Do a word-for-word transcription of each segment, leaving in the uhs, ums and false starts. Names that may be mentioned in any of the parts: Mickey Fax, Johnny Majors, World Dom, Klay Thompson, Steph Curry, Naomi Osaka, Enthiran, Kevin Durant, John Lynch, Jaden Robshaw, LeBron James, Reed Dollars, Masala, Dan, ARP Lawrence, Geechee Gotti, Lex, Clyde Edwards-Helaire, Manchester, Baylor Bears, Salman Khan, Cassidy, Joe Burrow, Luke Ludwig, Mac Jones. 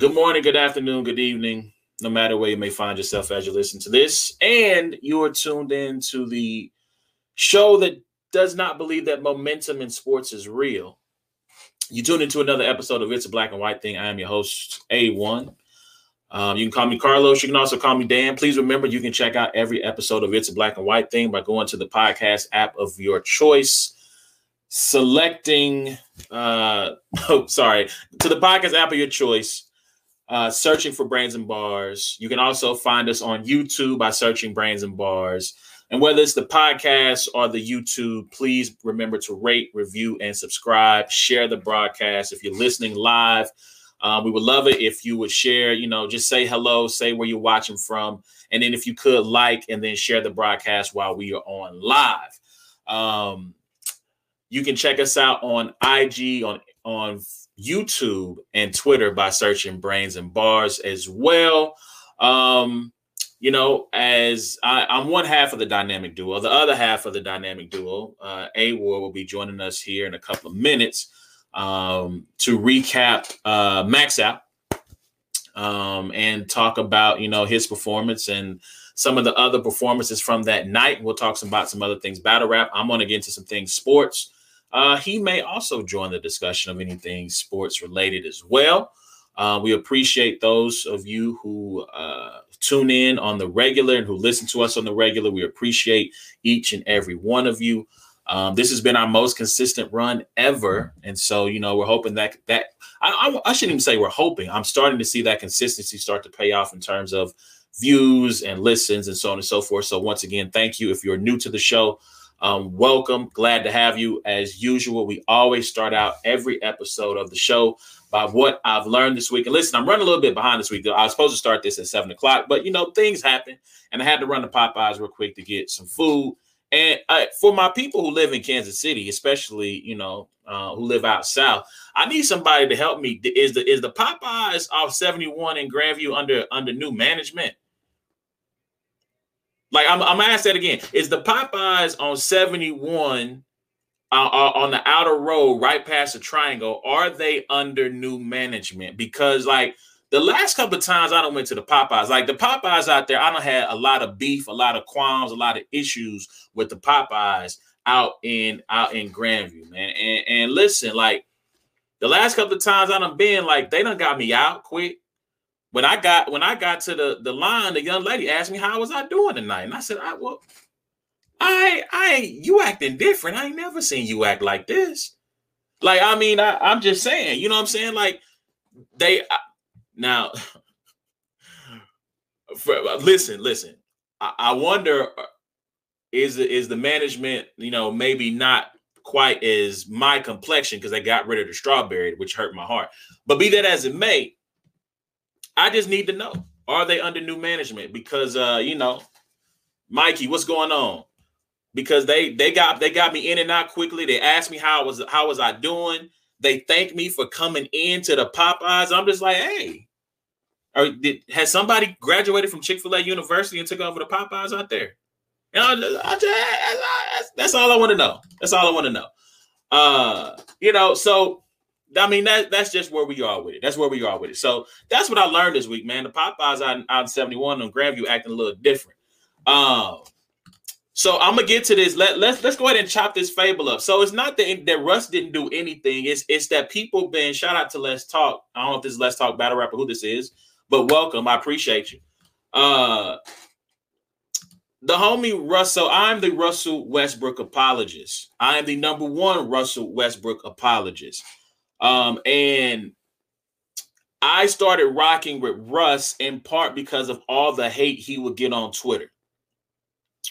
Good morning, good afternoon, good evening, no matter where you may find yourself as you listen to this. And you are tuned in to the show that does not believe that momentum in sports is real. You tuned into another episode of It's a Black and White Thing. I am your host, A one. Um, you can call me Carlos. You can also call me Dan. Please remember, you can check out every episode of It's a Black and White Thing by going to the podcast app of your choice, selecting, uh, oh, sorry, to the podcast app of your choice, uh, searching for Brands and Bars. You can also find us on YouTube by searching Brands and Bars. And whether it's the podcast or the YouTube, please remember to rate, review, and subscribe. Share the broadcast. If you're listening live, Uh, we would love it if you would share, you know, just say hello, say where you're watching from. And then if you could like and then share the broadcast while we are on live. Um, you can check us out on I G, on, on YouTube and Twitter by searching Brains and Bars as well. Um, you know, as I, I'm one half of the dynamic duo, the other half of the dynamic duo, uh, A W A R will be joining us here in a couple of minutes. Um, to recap uh, Max Out um, and talk about, you know, his performance and some of the other performances from that night. We'll talk some, about some other things. Battle rap. I'm going to get into some things sports. Uh, he may also join the discussion of anything sports related as well. Uh, we appreciate those of you who uh, tune in on the regular and who listen to us on the regular. We appreciate each and every one of you. Um, this has been our most consistent run ever. And so, you know, we're hoping that that I, I, I shouldn't even say we're hoping. I'm starting to see that consistency start to pay off in terms of views and listens and so on and so forth. So once again, thank you. If you're new to the show, um, welcome. Glad to have you. As usual, we always start out every episode of the show by what I've learned this week. And listen, I'm running a little bit behind this week. I was supposed to start this at seven o'clock, but, you know, things happen. And I had to run to Popeyes real quick to get some food. And I, for my people who live in Kansas City, especially, you know, uh, who live out south, I need somebody to help me. Is the is the Popeyes off seventy-one in Grandview under under new management? Like, I'm, I'm going to ask that again. Is the Popeyes on seventy-one uh, on the outer road right past the triangle? Are they under new management? Because, like, the last couple of times I done went to the Popeyes, like the Popeyes out there, I done had a lot of beef, a lot of qualms, a lot of issues with the Popeyes out in out in Grandview, man. And, and listen, like the last couple of times I done been, like they done got me out quick. When I got when I got to the, the line, the young lady asked me how was I doing tonight, and I said, I well, I I you acting different. I ain't never seen you act like this. Like I mean, I, I'm just saying, you know what I'm saying? Like they. I, Now, for, listen, listen, I, I wonder, is, is the management, you know, maybe not quite as my complexion because they got rid of the strawberry, which hurt my heart. But be that as it may, I just need to know, are they under new management? Because, uh, you know, Mikey, what's going on? Because they they got they got me in and out quickly. They asked me how was how was I doing. They thank me for coming into the Popeyes. I'm just like, hey, or did, has somebody graduated from Chick-fil-A University and took over the Popeyes out there? And I just, I just, I, that's all I want to know. That's all I want to know. Uh, you know, so, I mean, that that's just where we are with it. That's where we are with it. So that's what I learned this week, man. The Popeyes out, out in seventy-one on Grandview acting a little different. Um, So I'm gonna get to this. Let, let's let's go ahead and chop this fable up. So it's not that, that Russ didn't do anything. It's it's that people been shout out to Let's Talk. I don't know if this is Let's Talk battle rapper who this is, but welcome. I appreciate you. Uh, the homie Russell. I'm the Russell Westbrook apologist. I am the number one Russell Westbrook apologist. Um, and I started rocking with Russ in part because of all the hate he would get on Twitter.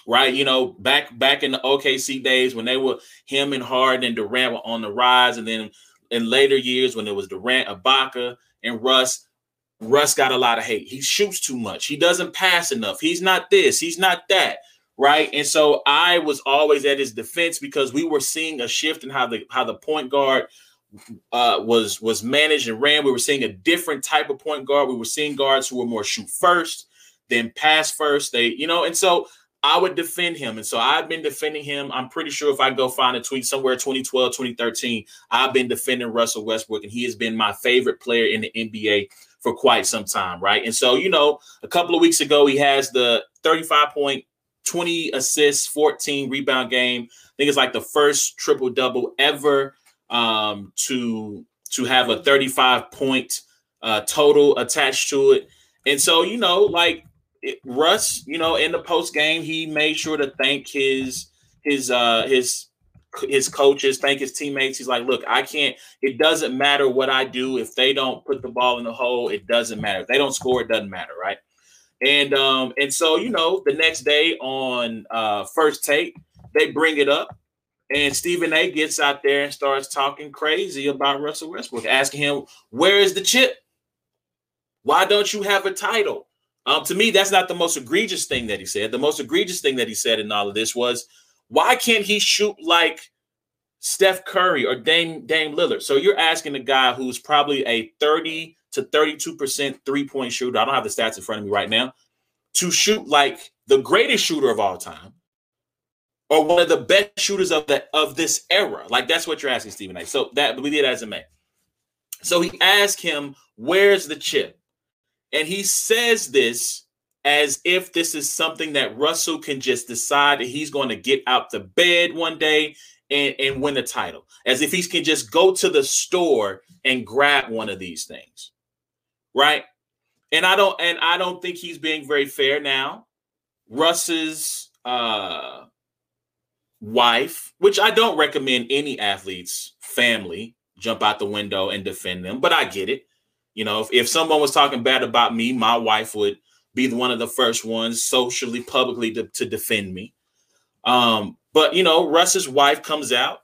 Right, you know, back back in the O K C days when they were him and Harden and Durant were on the rise, and then in later years when it was Durant, Ibaka, and Russ, Russ got a lot of hate. He shoots too much. He doesn't pass enough. He's not this. He's not that. Right, and so I was always at his defense because we were seeing a shift in how the how the point guard uh, was was managed and ran. We were seeing a different type of point guard. We were seeing guards who were more shoot first, then pass first. They, you know, and so. I would defend him. And so I've been defending him. I'm pretty sure if I go find a tweet somewhere, twenty twelve, twenty thirteen, I've been defending Russell Westbrook, and he has been my favorite player in the N B A for quite some time, right? And so, you know, a couple of weeks ago, he has the thirty-five point, twenty assists, fourteen rebound game. I think it's like the first triple-double ever um, to to have a thirty-five point uh, total attached to it. And so, you know, like it, Russ, you know, in the post game, he made sure to thank his his uh, his his coaches, thank his teammates. He's like, look, I can't, it doesn't matter what I do. If they don't put the ball in the hole, it doesn't matter. If they don't score, it doesn't matter. Right. And, um, and so, you know, the next day on uh, First Take, they bring it up and Stephen A gets out there and starts talking crazy about Russell Westbrook, asking him, where is the chip? Why don't you have a title? Um, to me, that's not the most egregious thing that he said. The most egregious thing that he said in all of this was, why can't he shoot like Steph Curry or Dame Dame Lillard? So you're asking a guy who's probably a thirty to thirty-two percent three-point shooter, I don't have the stats in front of me right now, to shoot like the greatest shooter of all time or one of the best shooters of the of this era. Like, that's what you're asking, Stephen A. So that we did as a man. So he asked him, where's the chip? And he says this as if this is something that Russell can just decide that he's going to get out the bed one day and, and win the title, as if he can just go to the store and grab one of these things. Right. And I don't and I don't think he's being very fair. Now, Russ's uh, wife, which I don't recommend any athlete's family jump out the window and defend them. But I get it. You know, if, if someone was talking bad about me, my wife would be one of the first ones socially, publicly to, to defend me. Um, but, you know, Russ's wife comes out,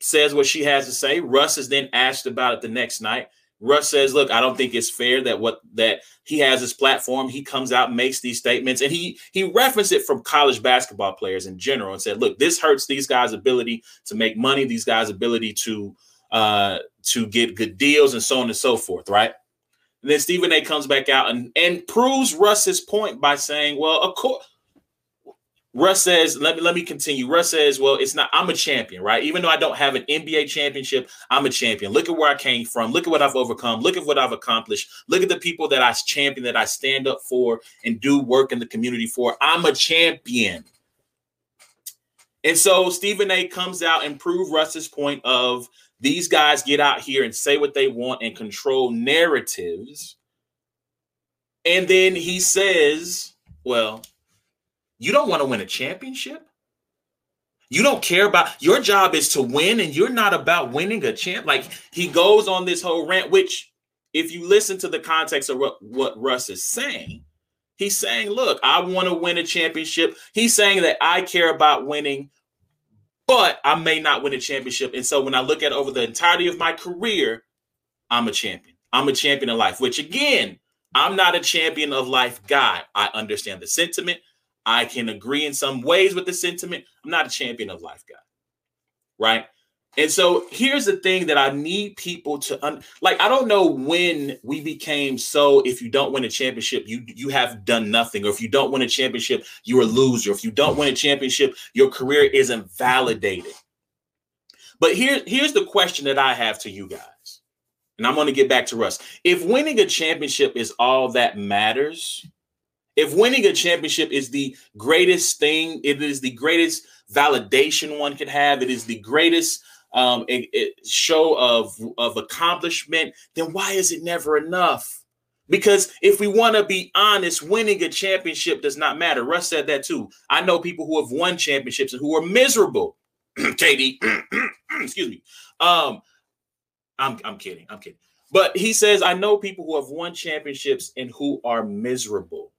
says what she has to say. Russ is then asked about it the next night. Russ says, look, I don't think it's fair that what that he has his platform. He comes out, makes these statements, and he he referenced it from college basketball players in general and said, look, this hurts these guys' ability to make money, these guys' ability to uh, to get good deals and so on and so forth. Right. And then Stephen A comes back out and, and proves Russ's point by saying, well, of course, Russ says, let me let me continue. Russ says, well, it's not, I'm a champion, right? Even though I don't have an N B A championship, I'm a champion. Look at where I came from. Look at what I've overcome. Look at what I've accomplished. Look at the people that I champion, that I stand up for and do work in the community for. I'm a champion. And so Stephen A comes out and proves Russ's point of, these guys get out here and say what they want and control narratives. And then he says, well, you don't want to win a championship. You don't care about, your job is to win and you're not about winning a champ. Like, he goes on this whole rant, which if you listen to the context of what, what Russ is saying, he's saying, look, I want to win a championship. He's saying that I care about winning, but I may not win a championship. And so when I look at over the entirety of my career, I'm a champion. I'm a champion of life, which, again, I'm not a champion of life guy. I understand the sentiment. I can agree in some ways with the sentiment. I'm not a champion of life guy. Right. And so here's the thing that I need people to un- like. I don't know when we became so, if you don't win a championship, you you have done nothing. Or if you don't win a championship, you're a loser. If you don't win a championship, your career isn't validated. But here, here's the question that I have to you guys. And I'm going to get back to Russ. If winning a championship is all that matters, if winning a championship is the greatest thing, it is the greatest validation one could have, it is the greatest um it, it show of of accomplishment, then why is it never enough? Because if we want to be honest, winning a championship does not matter. Russ said that too. I know people who have won championships and who are miserable. Katie, excuse me. Um, I'm I'm kidding. I'm kidding. But he says, I know people who have won championships and who are miserable.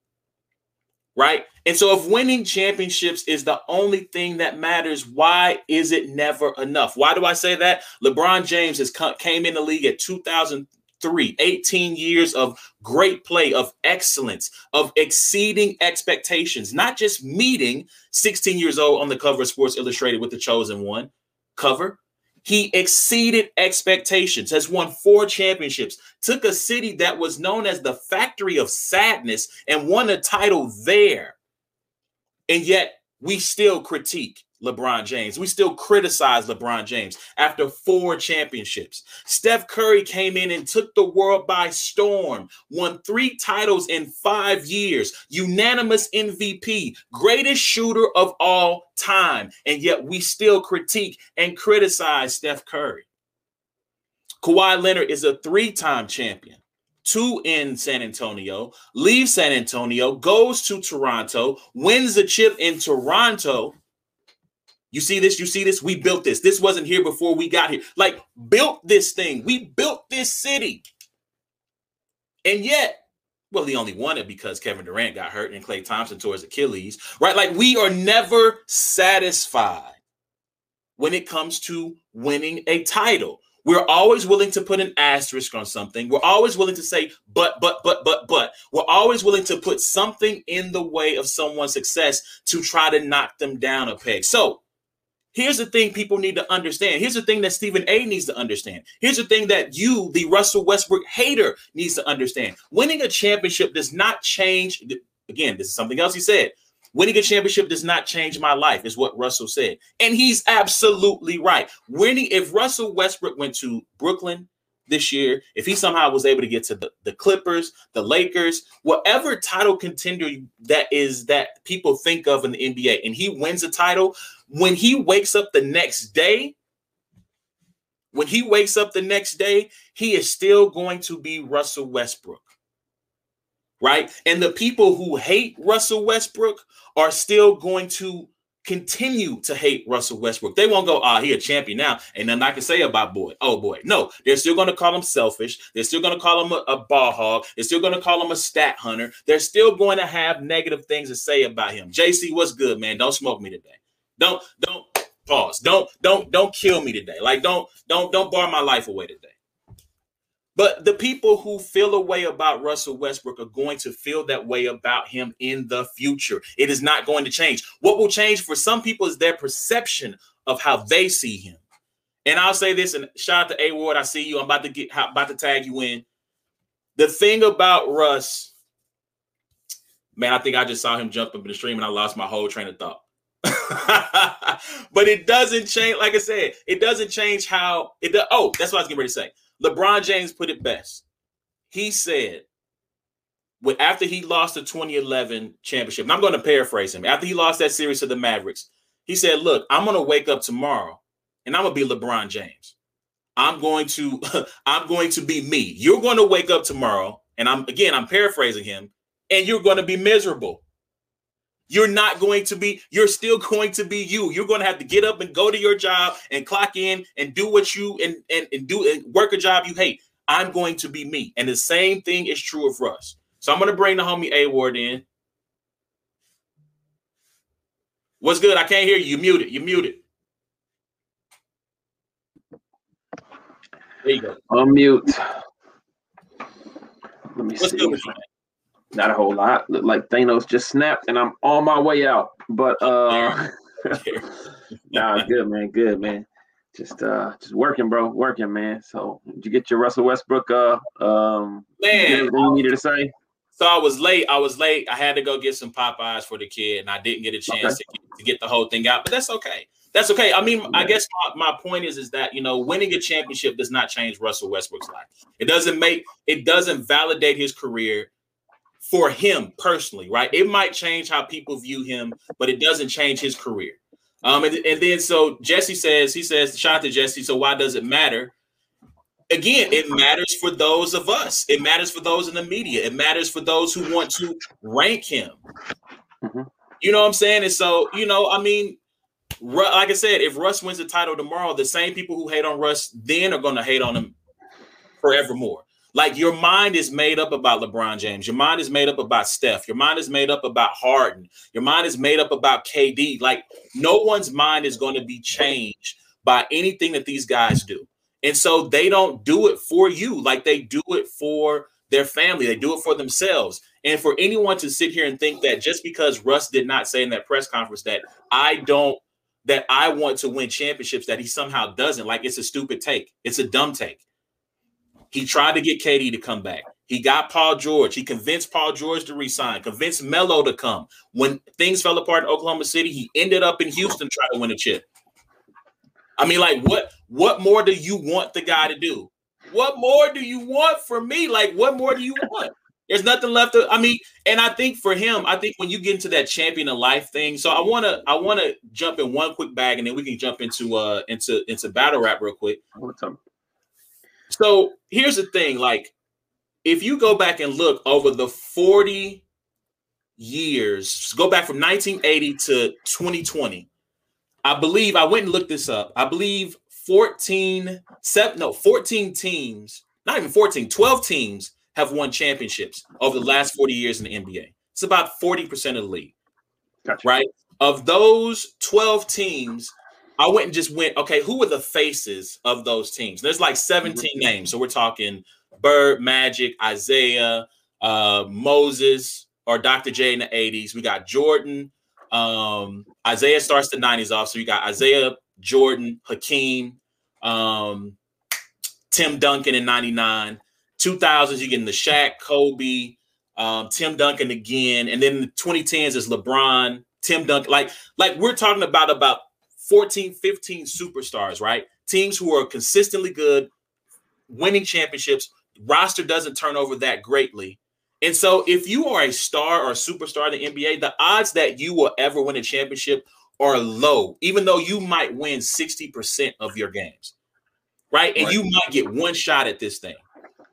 Right. And so if winning championships is the only thing that matters, why is it never enough? Why do I say that? LeBron James has come, came in the league at two thousand three, eighteen years of great play, of excellence, of exceeding expectations, not just meeting. Sixteen years old on the cover of Sports Illustrated with the Chosen One cover. He exceeded expectations, has won four championships, took a city that was known as the factory of sadness and won a title there. And yet we still critique LeBron James. We still criticize LeBron James after four championships. Steph Curry came in and took the world by storm, won three titles in five years, unanimous M V P, greatest shooter of all time, and yet we still critique and criticize Steph Curry. Kawhi Leonard is a three-time champion, two in San Antonio, leaves San Antonio, goes to Toronto, wins the chip in Toronto. You see this? You see this? We built this. This wasn't here before we got here. Like, built this thing. We built this city. And yet, well, he only won it because Kevin Durant got hurt and Klay Thompson tore his Achilles, right? Like, we are never satisfied when it comes to winning a title. We're always willing to put an asterisk on something. We're always willing to say, but, but, but, but, but. We're always willing to put something in the way of someone's success to try to knock them down a peg. So here's the thing people need to understand. Here's the thing that Stephen A needs to understand. Here's the thing that you, the Russell Westbrook hater, needs to understand. Winning a championship does not change. Again, this is something else he said. Winning a championship does not change my life, is what Russell said. And he's absolutely right. Winning, if Russell Westbrook went to Brooklyn this year, if he somehow was able to get to the, the Clippers, the Lakers, whatever title contender that is that people think of in the N B A, and he wins a title, when he wakes up the next day, when he wakes up the next day, he is still going to be Russell Westbrook. Right? And the people who hate Russell Westbrook are still going to continue to hate Russell Westbrook. They won't go, ah, oh, he a champion now. Ain't nothing I can say about boy. Oh, boy. No, they're still going to call him selfish. They're still going to call him a, a ball hog. They're still going to call him a stat hunter. They're still going to have negative things to say about him. J C, what's good, man? Don't smoke me today. Don't, don't pause. Don't, don't, don't kill me today. Like, don't, don't, don't bar my life away today. But the people who feel a way about Russell Westbrook are going to feel that way about him in the future. It is not going to change. What will change for some people is their perception of how they see him. And I'll say this, and shout out to A Ward. I see you. I'm about to get about to tag you in. The thing about Russ, man, I think I just saw him jump up in the stream and I lost my whole train of thought. But it doesn't change. Like I said, it doesn't change how it does. Oh, that's what I was getting ready to say. LeBron James put it best. He said, when, after he lost the twenty eleven championship, and I'm going to paraphrase him, after he lost that series to the Mavericks, he said, look, I'm going to wake up tomorrow and I'm going to be LeBron James. I'm going to I'm going to be me. You're going to wake up tomorrow, and I'm again, I'm paraphrasing him, and you're going to be miserable. You're not going to be, you're still going to be you. You're going to have to get up and go to your job and clock in and do what you and and, and do and work a job you hate. I'm going to be me. And the same thing is true of Russ. So I'm going to bring the homie A-Ward in. What's good? I can't hear you. You muted. You muted. There you go. Unmute. Let me What's see. Good with you? Not a whole lot. Look like Thanos just snapped, and I'm on my way out. But uh, nah, good man, good man. Just uh, just working, bro, working, man. So did you get your Russell Westbrook? Uh, um, man, everything you needed to say. So I was late. I was late. I had to go get some Popeyes for the kid, and I didn't get a chance okay. to, get, to get the whole thing out. But that's okay. That's okay. I mean, yeah. I guess my, my point is, is that, you know, winning a championship does not change Russell Westbrook's life. It doesn't make. It doesn't validate his career. For him personally, right? It might change how people view him, but it doesn't change his career. Um, and, and then so Jesse says, he says, shout out to Jesse, so why does it matter? Again, it matters for those of us. It matters for those in the media. It matters for those who want to rank him. Mm-hmm. You know what I'm saying? And so, you know, I mean, like I said, if Russ wins the title tomorrow, the same people who hate on Russ then are going to hate on him forevermore. Like, your mind is made up about LeBron James. Your mind is made up about Steph. Your mind is made up about Harden. Your mind is made up about K D. Like, no one's mind is going to be changed by anything that these guys do. And so they don't do it for you. Like, they do it for their family. They do it for themselves. And for anyone to sit here and think that just because Russ did not say in that press conference that I don't, that I want to win championships, that he somehow doesn't, like, it's a stupid take. It's a dumb take. He tried to get K D to come back. He got Paul George. He convinced Paul George to resign, convinced Melo to come. When things fell apart in Oklahoma City, he ended up in Houston trying to win a chip. I mean, like, what, what more do you want the guy to do? What more do you want from me? Like, what more do you want? There's nothing left to, I mean, and I think for him, I think when you get into that champion of life thing, so I want to I want to jump in one quick bag and then we can jump into uh into into battle rap real quick. So here's the thing, like, if you go back and look over the forty years, go back from nineteen eighty to twenty twenty, I believe, I went and looked this up, I believe fourteen, seven, no, fourteen teams, not even fourteen, twelve teams have won championships over the last forty years in the N B A. It's about forty percent of the league, gotcha. Right? Of those twelve teams, I went and just went, okay, who were the faces of those teams? There's like seventeen names. So we're talking Bird, Magic, Isaiah, uh, Moses, or Doctor J in the eighties. We got Jordan. Um, Isaiah starts the nineties off. So you got Isaiah, Jordan, Hakeem, um, Tim Duncan in ninety-nine. two thousands, you're getting the Shaq, Kobe, um, Tim Duncan again. And then in the twenty tens is LeBron, Tim Duncan. Like, like we're talking about about fourteen, fifteen superstars, right? Teams who are consistently good, winning championships. Roster doesn't turn over that greatly. And so if you are a star or a superstar in the N B A, the odds that you will ever win a championship are low, even though you might win sixty percent of your games, right? And right. You might get one shot at this thing.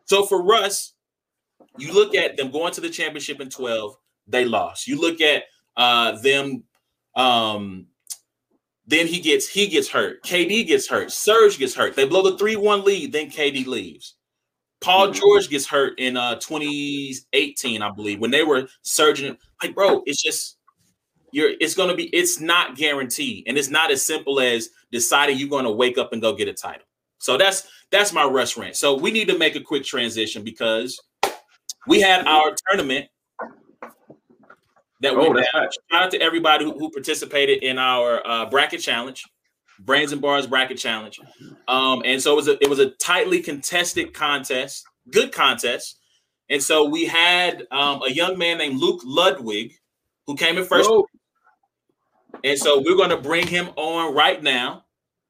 So for Russ, you look at them going to the championship in twelve, they lost. You look at uh, them, um, then he gets he gets hurt. K D gets hurt. Serge gets hurt. They blow the three one lead, then K D leaves. Paul George gets hurt in uh, twenty eighteen, I believe, when they were surging. Like, bro, it's just you're. It's going to be – it's not guaranteed, and it's not as simple as deciding you're going to wake up and go get a title. So that's that's my Russ rant. So we need to make a quick transition because we had our tournament that oh, went down. Right. Shout out to everybody who, who participated in our uh, bracket challenge, Brains and Bars bracket challenge. Um, and so it was a it was a tightly contested contest, good contest. And so we had um, a young man named Luke Ludwig who came in first. Whoa. And so we're going to bring him on right now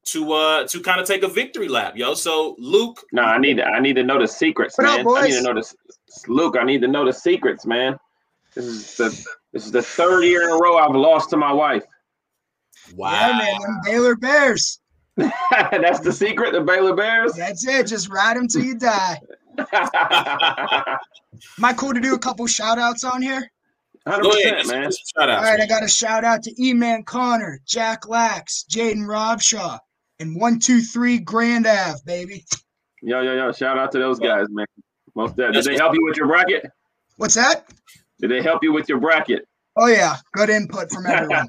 to uh to kind of take a victory lap, yo. So Luke, no, I need to, I need to know the secrets, man. Up, I need to know this, Luke. I need to know the secrets, man. This is the this is the third year in a row I've lost to my wife. Wow, yeah, man, them Baylor Bears. That's the secret, the Baylor Bears. That's it. Just ride them till you die. Am I cool to do a couple shout outs on here? one hundred percent, man. All right, I got a shout out to E-Man Connor, Jack Lax, Jaden Robshaw. And one, two, three, Grand Ave, baby. Yo, yo, yo! Shout out to those guys, man. Most dead. Did they help you with your bracket? What's that? Did they help you with your bracket? Oh yeah, good input from everyone.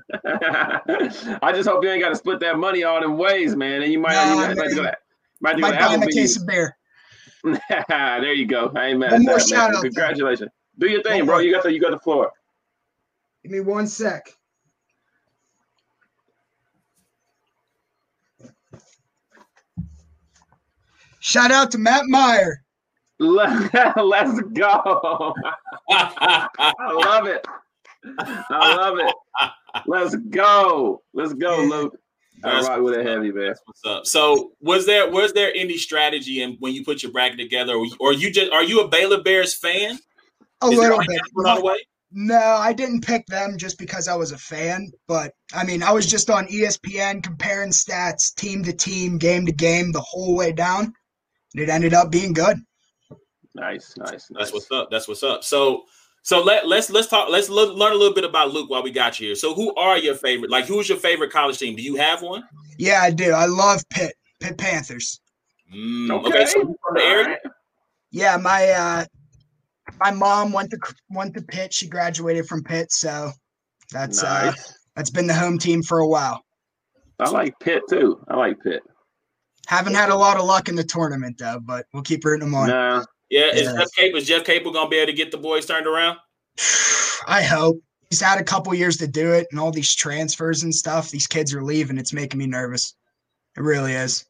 I just hope you ain't got to split that money all in ways, man. And you might, nah, you might, might do that. Might do might buy him a case of beer. There you go. Hey man, one more that, shout man. Out. Congratulations. Though. Do your thing, bro. You got the you got the floor. Give me one sec. Shout out to Matt Meyer. Let's go. I love it. I love it. Let's go. Let's go, Luke. I rock with it heavy, man. That's what's up. So was there was there any strategy in when you put your bracket together? Or, or you just are you a Baylor Bears fan? A Is little bit. No, no, I didn't pick them just because I was a fan, but I mean I was just on E S P N comparing stats team to team, game to game, the whole way down. It ended up being good. Nice, nice, nice. That's what's up. That's what's up. So, so let let's let's talk. Let's learn a little bit about Luke while we got you here. So, who are your favorite? Like, who's your favorite college team? Do you have one? Yeah, I do. I love Pitt. Pitt Panthers. Mm, okay. okay, so from the area. Yeah, my uh, my mom went to went to Pitt. She graduated from Pitt, so that's nice. uh, that's been the home team for a while. I like Pitt too. I like Pitt. Haven't had a lot of luck in the tournament though, but we'll keep rooting them on. Nah. Yeah, is, yeah. Jeff Capel, is Jeff Capel going to be able to get the boys turned around? I hope. He's had a couple years to do it, and all these transfers and stuff, these kids are leaving. It's making me nervous. It really is.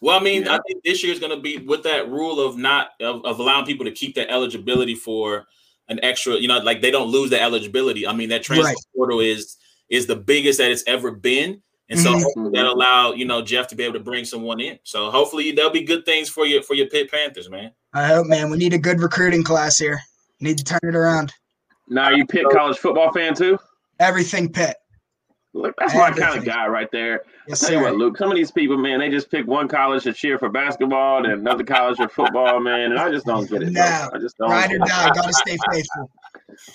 Well, I mean, yeah. I think this year is going to be with that rule of not of, of allowing people to keep their eligibility for an extra, you know, like they don't lose their eligibility. I mean, that transfer right. portal is is the biggest that it's ever been. And so mm-hmm. hopefully that'll allow, you know, Jeff to be able to bring someone in. So hopefully there'll be good things for you for your Pitt Panthers, man. I hope, man. We need a good recruiting class here. We need to turn it around. Now, are you Pitt college football fan too? Everything Pitt. Look, that's my kind of guy right there. Yes, I'll tell you what, Luke, some of these people, man, they just pick one college to cheer for basketball and another college for football, man, and I just don't get it. No, I just don't ride or die. Gotta stay faithful.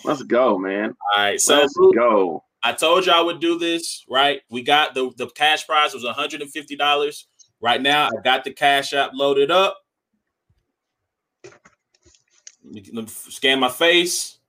Let's go, man. All right, so let's go. I told you I would do this, right? We got the, the cash prize was one hundred fifty dollars. Right now, I got the Cash App loaded up. Let me scan my face.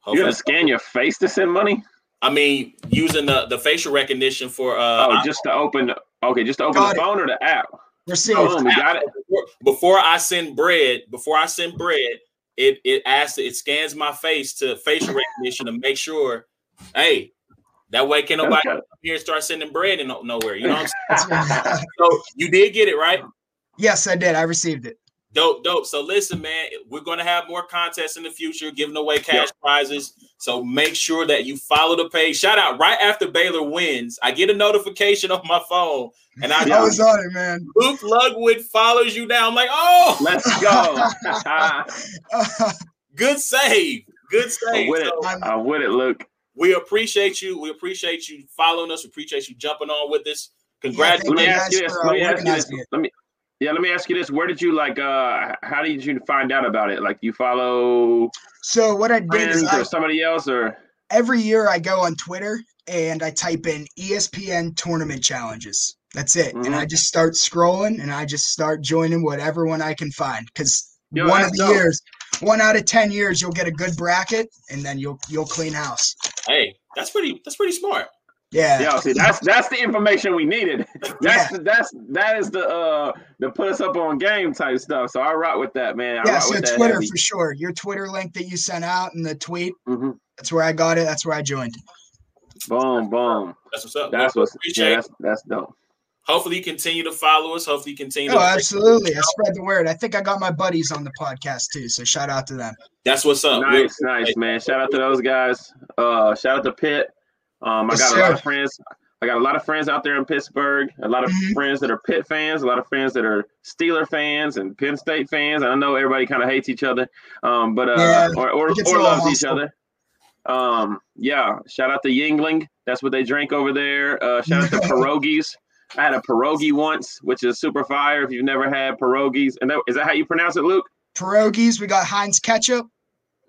Hopefully. You're going to scan your face to send money? I mean, using the, the facial recognition for... Uh, oh, just to open... Okay, just to open the phone or the app? Received. Oh, we got it. Before, before I send bread, before I send bread, it it asks, it scans my face to facial recognition to make sure, hey, that way can nobody come here and start sending bread in nowhere. You know what I'm saying? So you did get it, right? Yes, I did. I received it. Dope, dope. So listen, man, we're going to have more contests in the future, giving away cash yep. prizes. So make sure that you follow the page. Shout out right after Baylor wins. I get a notification on my phone. And I know Luke Ludwig follows you down. I'm like, oh, let's go. Good save. Good save. I'm with, so, it. I'm with it, Luke. We appreciate you. We appreciate you following us. We appreciate you jumping on with us. Congratulations. Let me Yeah, let me ask you this. Where did you like uh how did you find out about it? Like you follow so what I did is I, or somebody else or every year I go on Twitter and I type in E S P N tournament challenges. That's it. Mm-hmm. And I just start scrolling and I just start joining whatever one I can find. Cause Yo, one of the dope. years, one out of ten years you'll get a good bracket and then you'll you'll clean house. Hey, that's pretty that's pretty smart. Yeah, Yo, see, that's that's the information we needed. That's yeah. that's that is the uh the put us up on game type stuff. So I rock with that, man. I yeah, rock so with that Twitter heavy. For sure. Your Twitter link that you sent out in the tweet, mm-hmm. that's where I got it. That's where I joined. Boom, boom. That's what's up. That's what's yeah, that's, that's dope. Hopefully you continue to follow us. Hopefully you continue. Oh, to absolutely! I spread the word. I think I got my buddies on the podcast too, so shout out to them. That's what's up. Nice, We're, nice, hey. man. Shout out to those guys. Uh, shout out to Pitt. Um, I yes, got a sir. lot of friends. I got a lot of friends out there in Pittsburgh. A lot of mm-hmm. friends that are Pitt fans. A lot of friends that are Steeler fans and Penn State fans. I know everybody kind of hates each other, um, but uh, yeah, or or, or loves each other. Um, yeah. Shout out to Yingling. That's what they drink over there. Uh, shout out to pierogies. I had a pierogi once, which is super fire. If you've never had pierogies, and that, is that how you pronounce it, Luke? Pierogies. We got Heinz ketchup.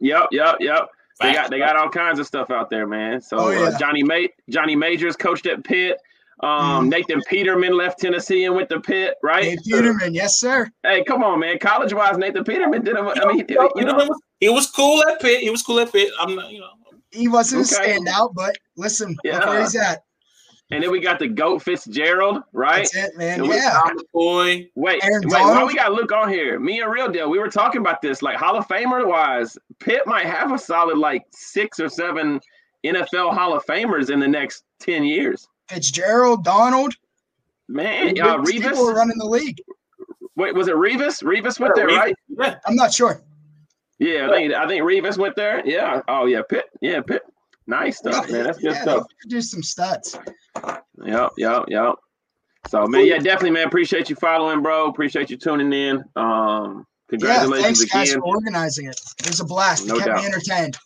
Yep. Yep. Yep. They got they got all kinds of stuff out there, man. So oh, yeah. uh, Johnny Ma- Johnny Majors coached at Pitt. Um, mm-hmm. Nathan Peterman left Tennessee and went to Pitt, right? Nathan so, Peterman, yes, sir. Hey, come on, man. College wise, Nathan Peterman did. A, I mean, he, did, you know, he was cool at Pitt. He was cool at Pitt. I'm not, you know, he wasn't okay. a standout, but listen, yeah. where he's at. And then we got the GOAT Fitzgerald, right? That's it, man. Yeah. Boy. Wait, Aaron wait, Donald. Why we got Luke on here? Me and Real Deal, we were talking about this. Like, Hall of Famer-wise, Pitt might have a solid, like, six or seven N F L Hall of Famers in the next ten years. Fitzgerald, Donald. Man, uh, Revis. People are running the league. Wait, was it Revis? Revis went there, Revis. right? Yeah. I'm not sure. Yeah, I think, I think Revis went there. Yeah. Oh, yeah, Pitt. Yeah, Pitt. Nice stuff, man. That's good yeah, stuff. Do some studs. Yep, yep, yep. So, man, yeah, definitely, man. Appreciate you following, bro. Appreciate you tuning in. Um, congratulations yeah, thanks, again. Guys, for organizing it. It was a blast. No it kept doubt. me entertained.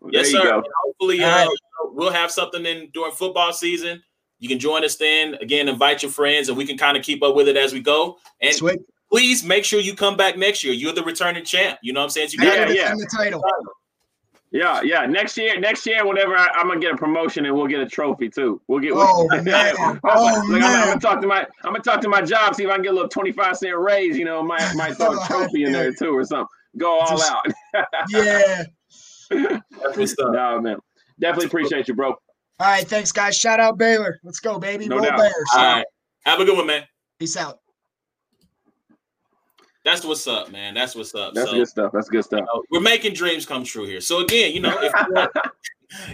Well, yes, sir. Go. Hopefully, uh, right. we'll have something in during football season. You can join us then. Again, invite your friends, and we can kind of keep up with it as we go. And Sweet. please make sure you come back next year. You're the returning champ. You know what I'm saying? So you yeah, gotta yeah. the title. Yeah, yeah. Next year, next year, whenever I, I'm gonna get a promotion and we'll get a trophy too. We'll get. Oh, we'll, man. oh, oh like, man. I'm, I'm gonna talk to my. I'm gonna talk to my job, see if I can get a little twenty-five cent raise. You know, might might throw a trophy in there too or something. Go all Just, out. yeah. That's nah, man. Definitely appreciate you, bro. All right, thanks, guys. Shout out Baylor. Let's go, baby. No Roll doubt. Bears. All right. Have a good one, man. Peace out. That's what's up, man. That's what's up. That's so, good stuff. That's good stuff. You know, we're making dreams come true here. So again, you know, if you want,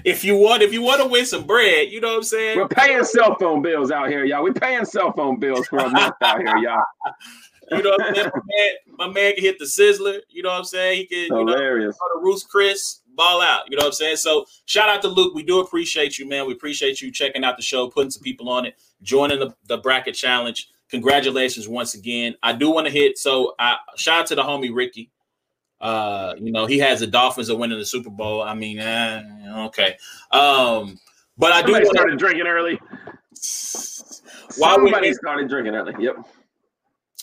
if you want, if you want to win some bread, you know what I'm saying? We're paying cell phone bills out here, y'all. We're paying cell phone bills for a month out here, y'all. You know what I'm saying? My man, my man can hit the sizzler. You know what I'm saying? He can, hilarious. You know, the Roost Chris ball out. You know what I'm saying? So shout out to Luke. We do appreciate you, man. We appreciate you checking out the show, putting some people on it, joining the, the bracket challenge. Congratulations once again. I do want to hit. So I shout out to the homie Ricky. Uh, you know, he has the Dolphins are winning the Super Bowl. I mean, uh, okay. Um, but I Somebody do wanna, started drinking early. While Somebody we, started drinking early. Yep.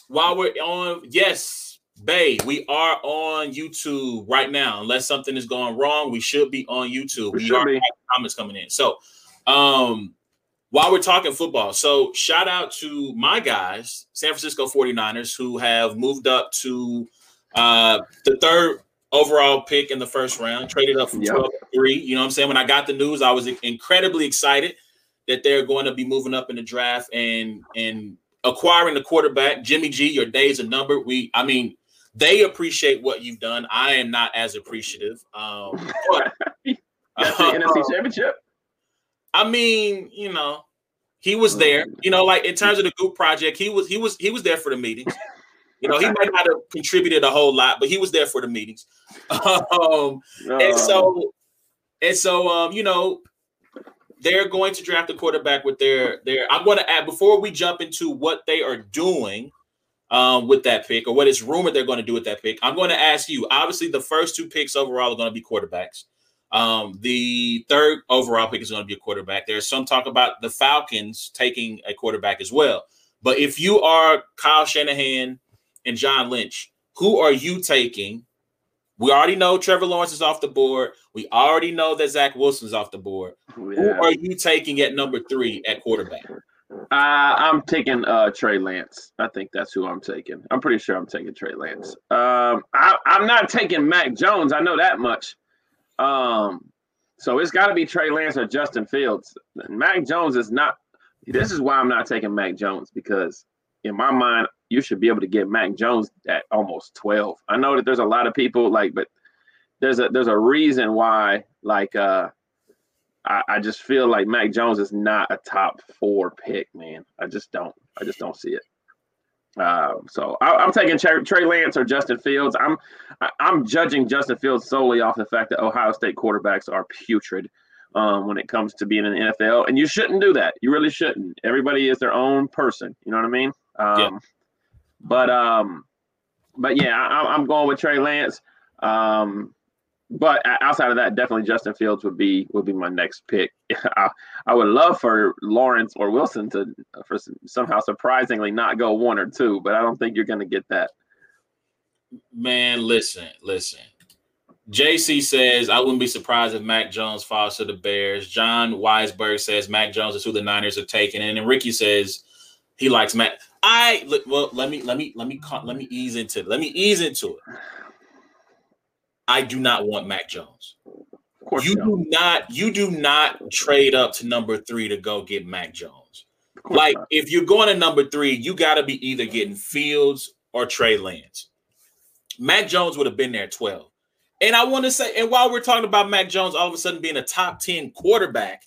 While we're on, yes, Bay, we are on YouTube right now. Unless something is going wrong, we should be on YouTube. We, we are having comments coming in. So, um, while we're talking football, so shout out to my guys, San Francisco forty-niners, who have moved up to uh, the third overall pick in the first round, traded up from yep. twelve to three. You know what I'm saying? When I got the news, I was incredibly excited that they're going to be moving up in the draft and and acquiring the quarterback. Jimmy G, your days are numbered. We, I mean, they appreciate what you've done. I am not as appreciative. Um, but, That's the uh, N F C Championship. I mean, you know, he was there. You know, like in terms of the group project, he was he was he was there for the meetings. You know, he might not have contributed a whole lot, but he was there for the meetings. Um, and so, and so, um, you know, they're going to draft a quarterback with their their. I'm going to add before we jump into what they are doing um, with that pick or what it's rumored they're going to do with that pick. I'm going to ask you. Obviously, the first two picks overall are going to be quarterbacks. Um, the third overall pick is going to be a quarterback. There's some talk about the Falcons taking a quarterback as well. But if you are Kyle Shanahan and John Lynch, who are you taking? We already know Trevor Lawrence is off the board. We already know that Zach Wilson's off the board. Yeah. Who are you taking at number three at quarterback? Uh, I'm taking uh, Trey Lance. I think that's who I'm taking. I'm pretty sure I'm taking Trey Lance. Um, I, I'm not taking Mac Jones. I know that much. Um, so it's got to be Trey Lance or Justin Fields. Mac Jones is not – this is why I'm not taking Mac Jones because, in my mind, you should be able to get Mac Jones at almost twelve. I know that there's a lot of people, like, but there's a there's a reason why, like, uh, I, I just feel like Mac Jones is not a top four pick, man. I just don't. I just don't see it. Um, so I, I'm taking Trey, Trey Lance or Justin Fields. I'm I, I'm judging Justin Fields solely off the fact that Ohio State quarterbacks are putrid um, when it comes to being in the N F L, and you shouldn't do that. You really shouldn't. Everybody is their own person. You know what I mean? Um, yeah. But um, but yeah, I, I'm going with Trey Lance. Um, but outside of that, definitely Justin Fields would be would be my next pick. I, I would love for Lawrence or Wilson to for some, somehow surprisingly not go one or two, but I don't think you're going to get that. Man, listen, listen. J C says, I wouldn't be surprised if Mac Jones falls to the Bears. John Weisberg says, Mac Jones is who the Niners are taking. And then Ricky says he likes Mac. I look, well, let me let me let me let me ease into it. Let me ease into it. I do not want Mac Jones. Of course you do not. You do not trade up to number three to go get Mac Jones. Like not. If you're going to number three, you got to be either getting Fields or Trey Lance. Mac Jones would have been there at twelve. And I want to say, and while we're talking about Mac Jones, all of a sudden being a top ten quarterback,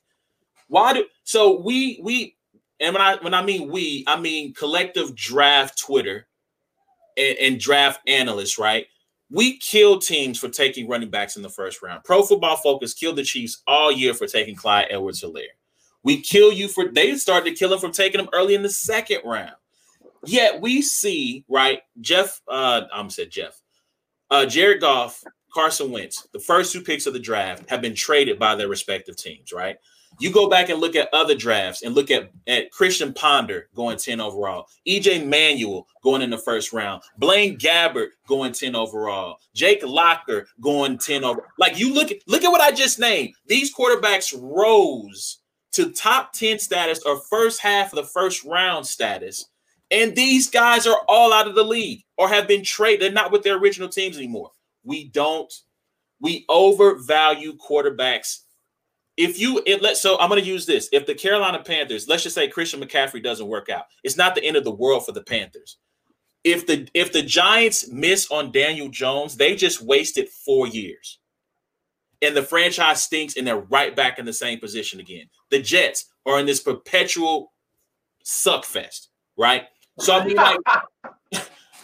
why do so we we and when I when I mean we, I mean collective draft Twitter and, and draft analysts, right? We kill teams for taking running backs in the first round. Pro Football Focus killed the Chiefs all year for taking Clyde Edwards-Helaire. We kill you for – they started to kill him from taking him early in the second round. Yet we see, right, Jeff uh, – I'm going to say Jeff. Uh, Jared Goff, Carson Wentz, the first two picks of the draft have been traded by their respective teams, right? You go back and look at other drafts and look at, at Christian Ponder going ten overall, E J Manuel going in the first round, Blaine Gabbert going ten overall, Jake Locker going ten overall. Like you look, look at what I just named. These quarterbacks rose to top ten status or first half of the first round status. And these guys are all out of the league or have been traded. They're not with their original teams anymore. We don't, we overvalue quarterbacks. If you it let so I'm going to use this. If the Carolina Panthers, let's just say Christian McCaffrey doesn't work out, it's not the end of the world for the Panthers. if the if the Giants miss on Daniel Jones, they just wasted four years. And the franchise stinks, and they're right back in the same position again. The Jets are in this perpetual suck fest, right? So I mean, like,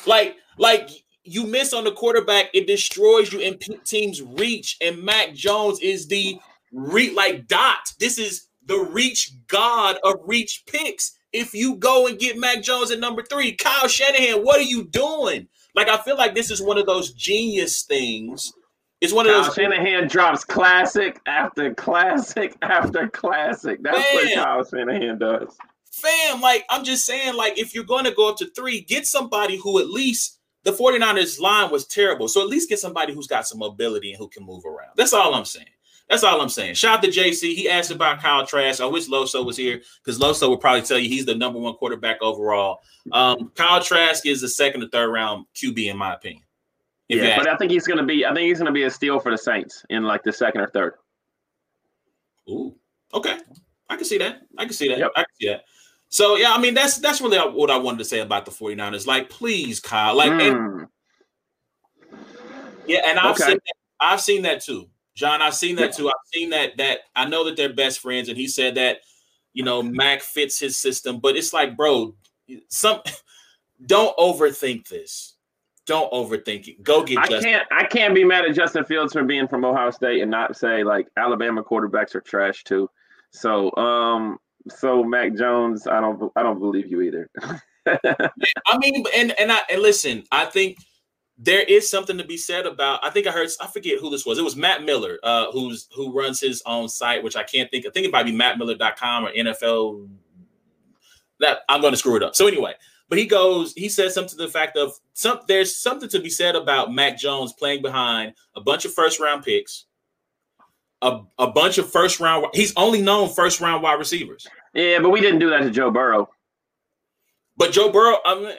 like, like you miss on the quarterback, it destroys you and teams reach. And Mac Jones is the re- like dot. This is the reach god of reach picks. If you go and get Mac Jones at number three, Kyle Shanahan, what are you doing? Like, I feel like this is one of those genius things. It's one of Kyle those. Shanahan drops classic after classic after classic. That's Fam. what Kyle Shanahan does. Fam, like, I'm just saying, like, if you're going to go up to three, get somebody who at least the 49ers line was terrible. So at least get somebody who's got some ability and who can move around. That's all I'm saying. That's all I'm saying. Shout out to J C. He asked about Kyle Trask. I wish Loso was here because Loso would probably tell you he's the number one quarterback overall. Um, Kyle Trask is the second or third round Q B, in my opinion. Yeah, yeah, but I think he's gonna be. I think he's gonna be a steal for the Saints in like the second or third. Ooh, okay, I can see that. I can see that. Yep. I can see that. So yeah, I mean that's that's really what I wanted to say about the 49ers. Like, please, Kyle. Like, mm. and, yeah, and I've okay. seen that. I've seen that too, John. I've seen that too. I've seen that. That I know that they're best friends, and he said that, you know, Mac fits his system, but it's like, bro, some don't overthink this. Don't overthink it. Go get. I Justin. can't. I can't be mad at Justin Fields for being from Ohio State and not say like Alabama quarterbacks are trash too. So, um, so Mac Jones, I don't. I don't believe you either. I mean, and and I and listen. I think there is something to be said about. I think I heard. I forget who this was. It was Matt Miller, uh, who's who runs his own site, which I can't think. I think it might be matt miller dot com or N F L. That I'm going to screw it up. So anyway. But he goes, he says something to the fact of some, there's something to be said about Mac Jones playing behind a bunch of first round picks, a, a bunch of first round. He's only known first round wide receivers. Yeah, but we didn't do that to Joe Burrow. But Joe Burrow, I mean,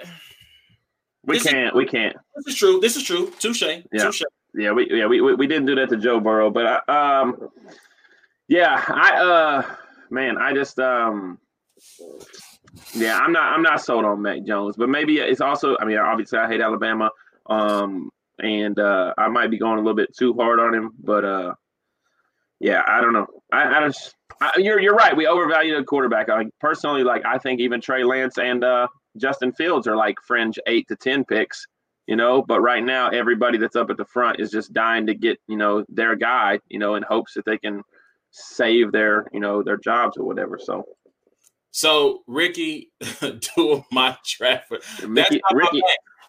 we can't, is, we can't. This is true. This is true. Touche. Yeah. Touche. Yeah, we yeah we, we we didn't do that to Joe Burrow, but I, um, yeah, I uh, man, I just um. Yeah, I'm not. I'm not sold on Mac Jones, but maybe it's also. I mean, obviously, I hate Alabama, um, and uh, I might be going a little bit too hard on him. But uh, yeah, I don't know. I, I just. I, you're you're right. We overvalue the quarterback. I personally like. I think even Trey Lance and uh, Justin Fields are like fringe eight to ten picks, you know. But right now, everybody that's up at the front is just dying to get, you know, their guy, you know, in hopes that they can save their, you know, their jobs or whatever. So. So Ricky, do my traffic. That's not my plan.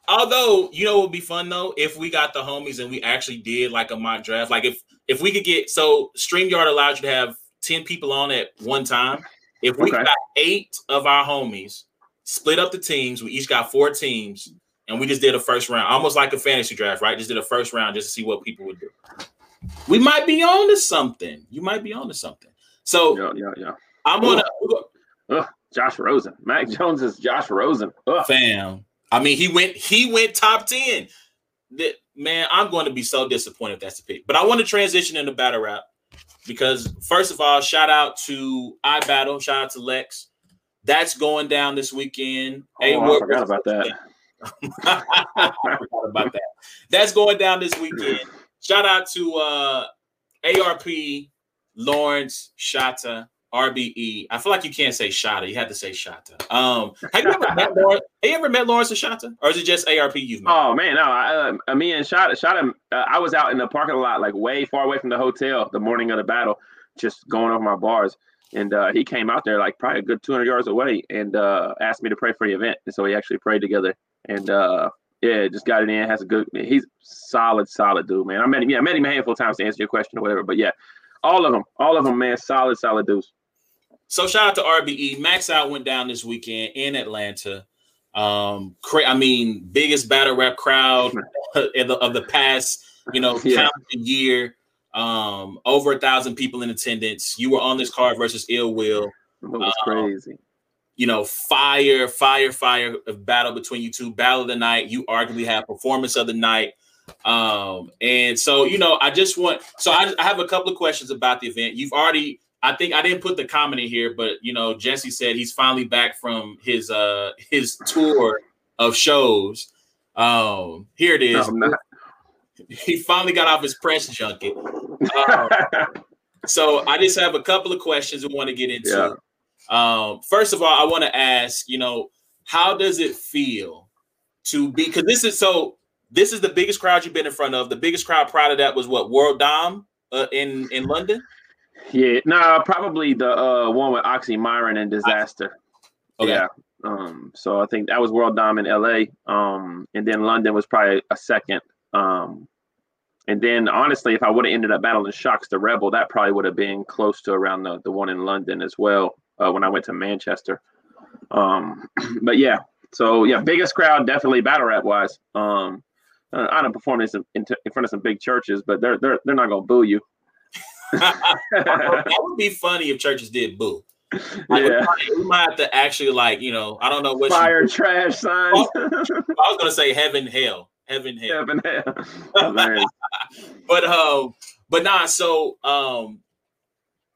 Although, you know, it would be fun though if we got the homies and we actually did like a mock draft. Like if if we could get so StreamYard allows you to have ten people on at one time. If we okay. got eight of our homies, split up the teams, we each got four teams, and we just did a first round, almost like a fantasy draft, right? Just did a first round just to see what people would do. We might be on to something. You might be on to something. So yeah, yeah, yeah. I'm gonna Ugh, Josh Rosen. Mac Jones is Josh Rosen. Ugh. Fam. I mean, he went he went top ten. That, man, I'm going to be so disappointed if that's the pick. But I want to transition into battle rap because, first of all, shout out to iBattle. Shout out to Lex. That's going down this weekend. Oh, hey, I forgot about that. I forgot about that. That's going down this weekend. Shout out to uh, A R P, Lawrence, Shotta. R B E. I feel like you can't say Shotta. You had to say Shotta. Um, have you ever met Lawrence? Have you ever met Lawrence and Shotta, or is it just A R P you've met? Oh man, no. I, uh, me and Shotta. Shotta. Uh, I was out in the parking lot, like way far away from the hotel, the morning of the battle, just going over my bars, and uh, he came out there, like probably a good two hundred yards away, and uh, asked me to pray for the event. And so we actually prayed together, and uh, yeah, just got it in. Has a good. He's solid, solid dude, man. I met him. Yeah, I met him a handful of times to answer your question or whatever. But yeah, all of them, all of them, man. Solid, solid dudes. So shout out to R B E. Max Out went down this weekend in Atlanta. Um, cra- I mean, biggest battle rap crowd of, the, of the past, you know, yeah. count a year. Um, over a thousand people in attendance. You were on this card versus Ill Will. It was um, crazy. You know, fire, fire, fire of battle between you two. Battle of the night. You arguably had performance of the night. Um, and so, you know, I just want. So I, I have a couple of questions about the event. You've already. I think I didn't put the comment in here, but, you know, Jesse said he's finally back from his uh, his tour of shows. Um, here it is. No, he finally got off his press junket. Um, so I just have a couple of questions we want to get into. Yeah. Um, first of all, I want to ask, you know, how does it feel to be, because this is so, this is the biggest crowd you've been in front of. The biggest crowd prior to that was what, World Dom uh, in, in London? Yeah, no, nah, probably the uh, one with Oxymiron and Disaster. Okay. Yeah. Um, so I think that was World Dom in L A. Um, and then London was probably a second. Um, and then honestly, if I would have ended up battling Shocks the Rebel, that probably would have been close to around the, the one in London as well, uh, when I went to Manchester. Um, but yeah, so yeah, biggest crowd, definitely battle rap wise. Um, I don't perform this in, in front of some big churches, but they're, they're, they're not going to boo you. That would be funny if churches did boo. Like, yeah. We might have to actually, like, you know, I don't know what fire you, trash signs. I was gonna say heaven, hell, heaven, hell, heaven, hell. Oh, but um, but nah. So um,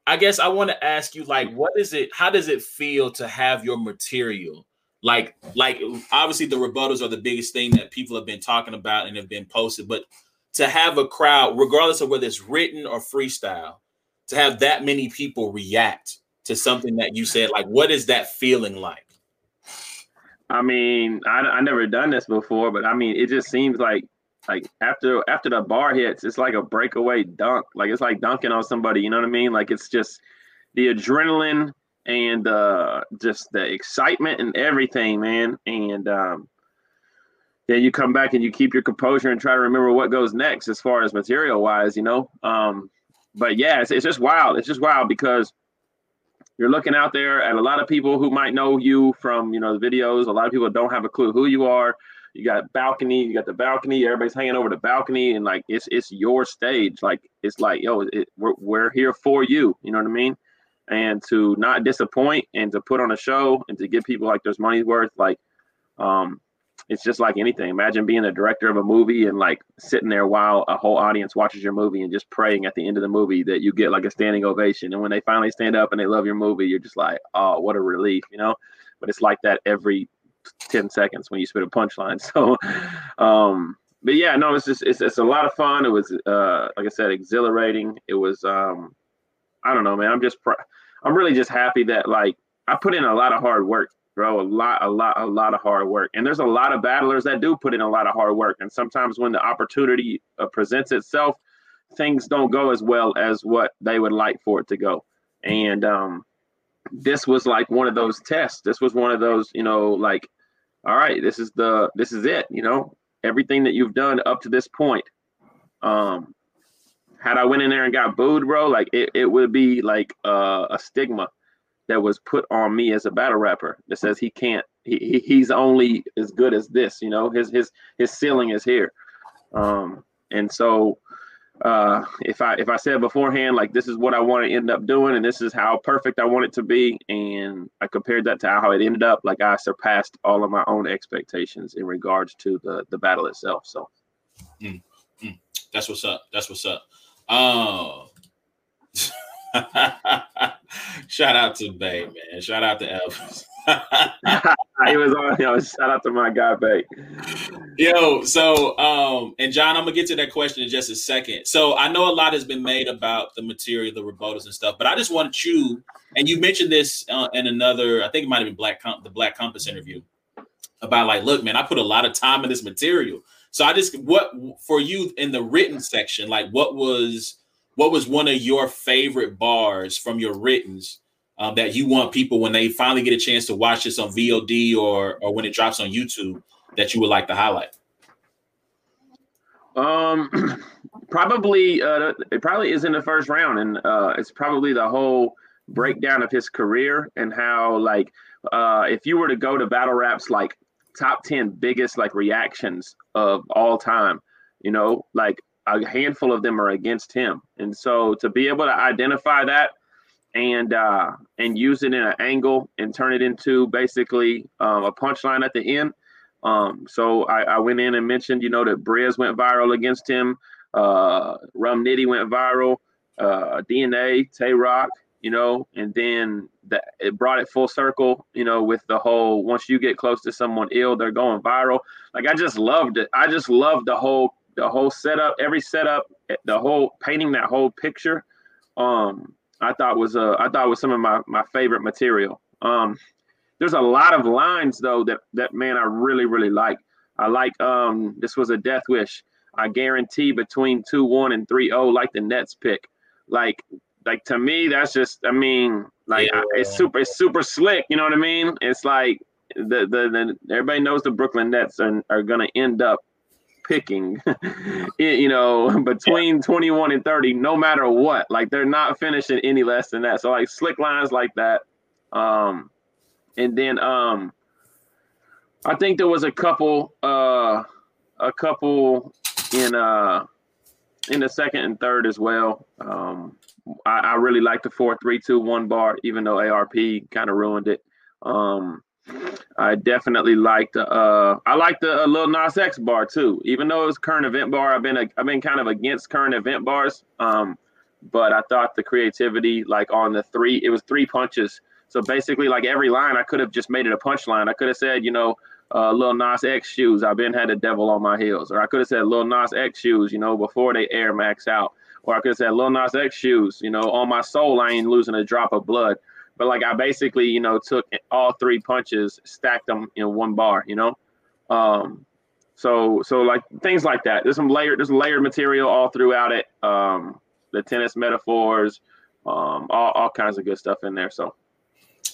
I guess I want to ask you, like, what is it? How does it feel to have your material? Like, like obviously the rebuttals are the biggest thing that people have been talking about and have been posted, but to have a crowd, regardless of whether it's written or freestyle, to have that many people react to something that you said, like, what is that feeling like? I mean, I, I never done this before, but I mean, it just seems like, like after, after the bar hits, it's like a breakaway dunk. Like, it's like dunking on somebody, you know what I mean? Like, it's just the adrenaline and uh, just the excitement and everything, man. And um, then you come back and you keep your composure and try to remember what goes next as far as material wise, you know? Um, but yeah, it's, it's just wild. It's just wild because you're looking out there at a lot of people who might know you from, you know, the videos. A lot of people don't have a clue who you are. You got balcony, you got the balcony. Everybody's hanging over the balcony, and like it's it's your stage. Like it's like, yo, it, we're we're here for you. You know what I mean? And to not disappoint, and to put on a show, and to give people like there's money's worth. Like, um, it's just like anything. Imagine being the director of a movie and like sitting there while a whole audience watches your movie and just praying at the end of the movie that you get like a standing ovation. And when they finally stand up and they love your movie, you're just like, oh, what a relief, you know? But it's like that every ten seconds when you spit a punchline. So, um, but yeah, no, it's just, it's, it's a lot of fun. It was, uh, like I said, exhilarating. It was, um, I don't know, man. I'm just, pr- I'm really just happy that like I put in a lot of hard work. Bro, a lot, a lot, a lot of hard work. And there's a lot of battlers that do put in a lot of hard work. And sometimes when the opportunity uh, presents itself, things don't go as well as what they would like for it to go. And um, this was like one of those tests. This was one of those, you know, like, all right, this is the, this is it. You know, everything that you've done up to this point. Um, had I went in there and got booed, bro, like it, it would be like uh, a stigma that was put on me as a battle rapper that says he can't, he, he he's only as good as this, you know, his, his, his ceiling is here. Um, and so uh, if I, if I said beforehand, like, this is what I want to end up doing and this is how perfect I want it to be. And I compared that to how it ended up, like I surpassed all of my own expectations in regards to the, the battle itself. So mm, mm, that's what's up. That's what's up. Oh, uh... Shout out to Bay, man. Shout out to Elvis. He was on, yo, shout out to my guy, Bay. Yo, so, um, and John, I'm going to get to that question in just a second. So I know a lot has been made about the material, the rebuttals and stuff, but I just want you, and you mentioned this uh, in another, I think it might have been Black Com- the Black Compass interview, about like, look, man, I put a lot of time in this material. So I just, what, for you in the written section, like what was, What was one of your favorite bars from your writtens um, that you want people when they finally get a chance to watch this on V O D or or when it drops on YouTube that you would like to highlight? Um, probably uh, it probably is in the first round, and uh, it's probably the whole breakdown of his career and how like uh, if you were to go to battle raps like top ten biggest like reactions of all time, you know, like a handful of them are against him. And so to be able to identify that and uh, and use it in an angle and turn it into basically um, a punchline at the end. Um, so I, I went in and mentioned, you know, that Brez went viral against him. Uh, Rum Nitty went viral. Uh, D N A, Tay Rock, you know, and then that it brought it full circle, you know, with the whole, once you get close to someone ill, they're going viral. Like, I just loved it. I just loved the whole, the whole setup, every setup, the whole painting, that whole picture. Um, I thought was, uh, I thought was some of my, my favorite material. Um, there's a lot of lines though, that, that man, I really, really like. I like, um, this was a death wish. I guarantee between two one and three oh, like the Nets pick, like, Like, to me, that's just, I mean, like, yeah. I, it's super it's super slick, you know what I mean? It's like, the the, the everybody knows the Brooklyn Nets are, are going to end up picking, you know, between yeah. twenty-one and thirty, no matter what. Like, they're not finishing any less than that. So, like, slick lines like that. Um, and then um, I think there was a couple, uh, a couple in, uh, in the second and third as well. Um I, I really like the four, three, two, one bar, even though A R P kind of ruined it. Um, I definitely liked the uh, I liked the uh, Lil Nas X bar too, even though it was current event bar. I've been a, I've been kind of against current event bars, um, but I thought the creativity, like on the three, it was three punches. So basically, like every line, I could have just made it a punchline. I could have said, you know, uh, Lil Nas X shoes. I've been had the devil on my heels, or I could have said Lil Nas X shoes. You know, before they air Max Out. Or I could have said Lil Nas X shoes, you know, on my soul, I ain't losing a drop of blood. But like I basically, you know, took all three punches, stacked them in one bar, you know. Um, so so like things like that. There's some layered, there's layered material all throughout it. Um, the tennis metaphors, um, all, all kinds of good stuff in there. So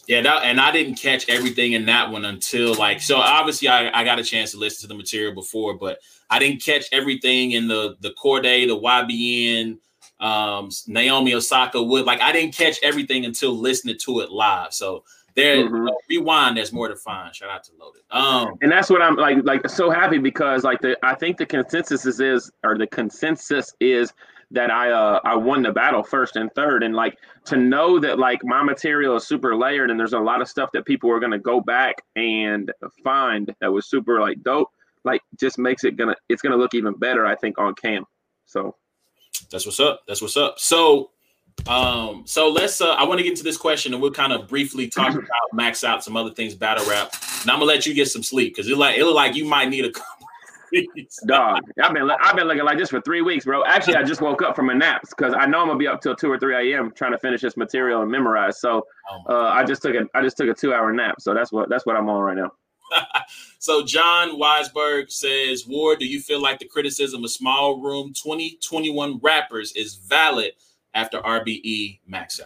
yeah, that, and I didn't catch everything in that one until like, so obviously I, I got a chance to listen to the material before, but I didn't catch everything in the the Corday, the Y B N, um, Naomi Osaka Wood. Like I didn't catch everything until listening to it live. So there, mm-hmm. you know, rewind. There's more to find. Shout out to Loaded. Um, and that's what I'm like. Like so happy because like the I think the consensus is, is or the consensus is. that I uh I won the battle first and third, and like to know that like my material is super layered and there's a lot of stuff that people are gonna go back and find that was super like dope, like just makes it gonna it's gonna look even better, I think, on cam. So that's what's up. That's what's up. So um so let's uh I want to get into this question and we'll kind of briefly talk about Max Out, some other things, battle rap, and I'm gonna let you get some sleep because it like it look like you might need a Dog, I've been I've been looking like this for three weeks, bro. Actually, I just woke up from a nap because I know I'm gonna be up till two or three a m trying to finish this material and memorize. So uh, I just took a I just took a two hour nap. So that's what that's what I'm on right now. So John Weisberg says, Ward, do you feel like the criticism of small room twenty twenty-one rappers is valid after R B E Max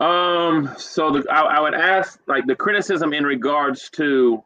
Out? Um, so the, I, I would ask like the criticism in regards to.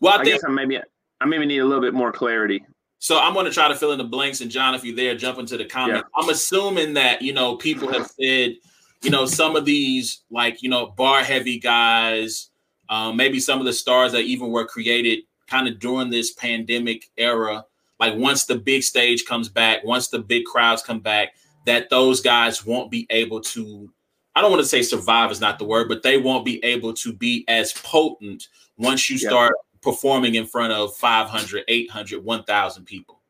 Well, I, I think, guess I maybe I maybe need a little bit more clarity. So I'm going to try to fill in the blanks. And John, if you're there, jump into the comments. Yeah. I'm assuming that, you know, people have said, you know, some of these like, you know, bar heavy guys, um, maybe some of the stars that even were created kind of during this pandemic era. Like once the big stage comes back, once the big crowds come back, that those guys won't be able to. I don't want to say survive is not the word, but they won't be able to be as potent once you yeah. start performing in front of five hundred, eight hundred, one thousand people.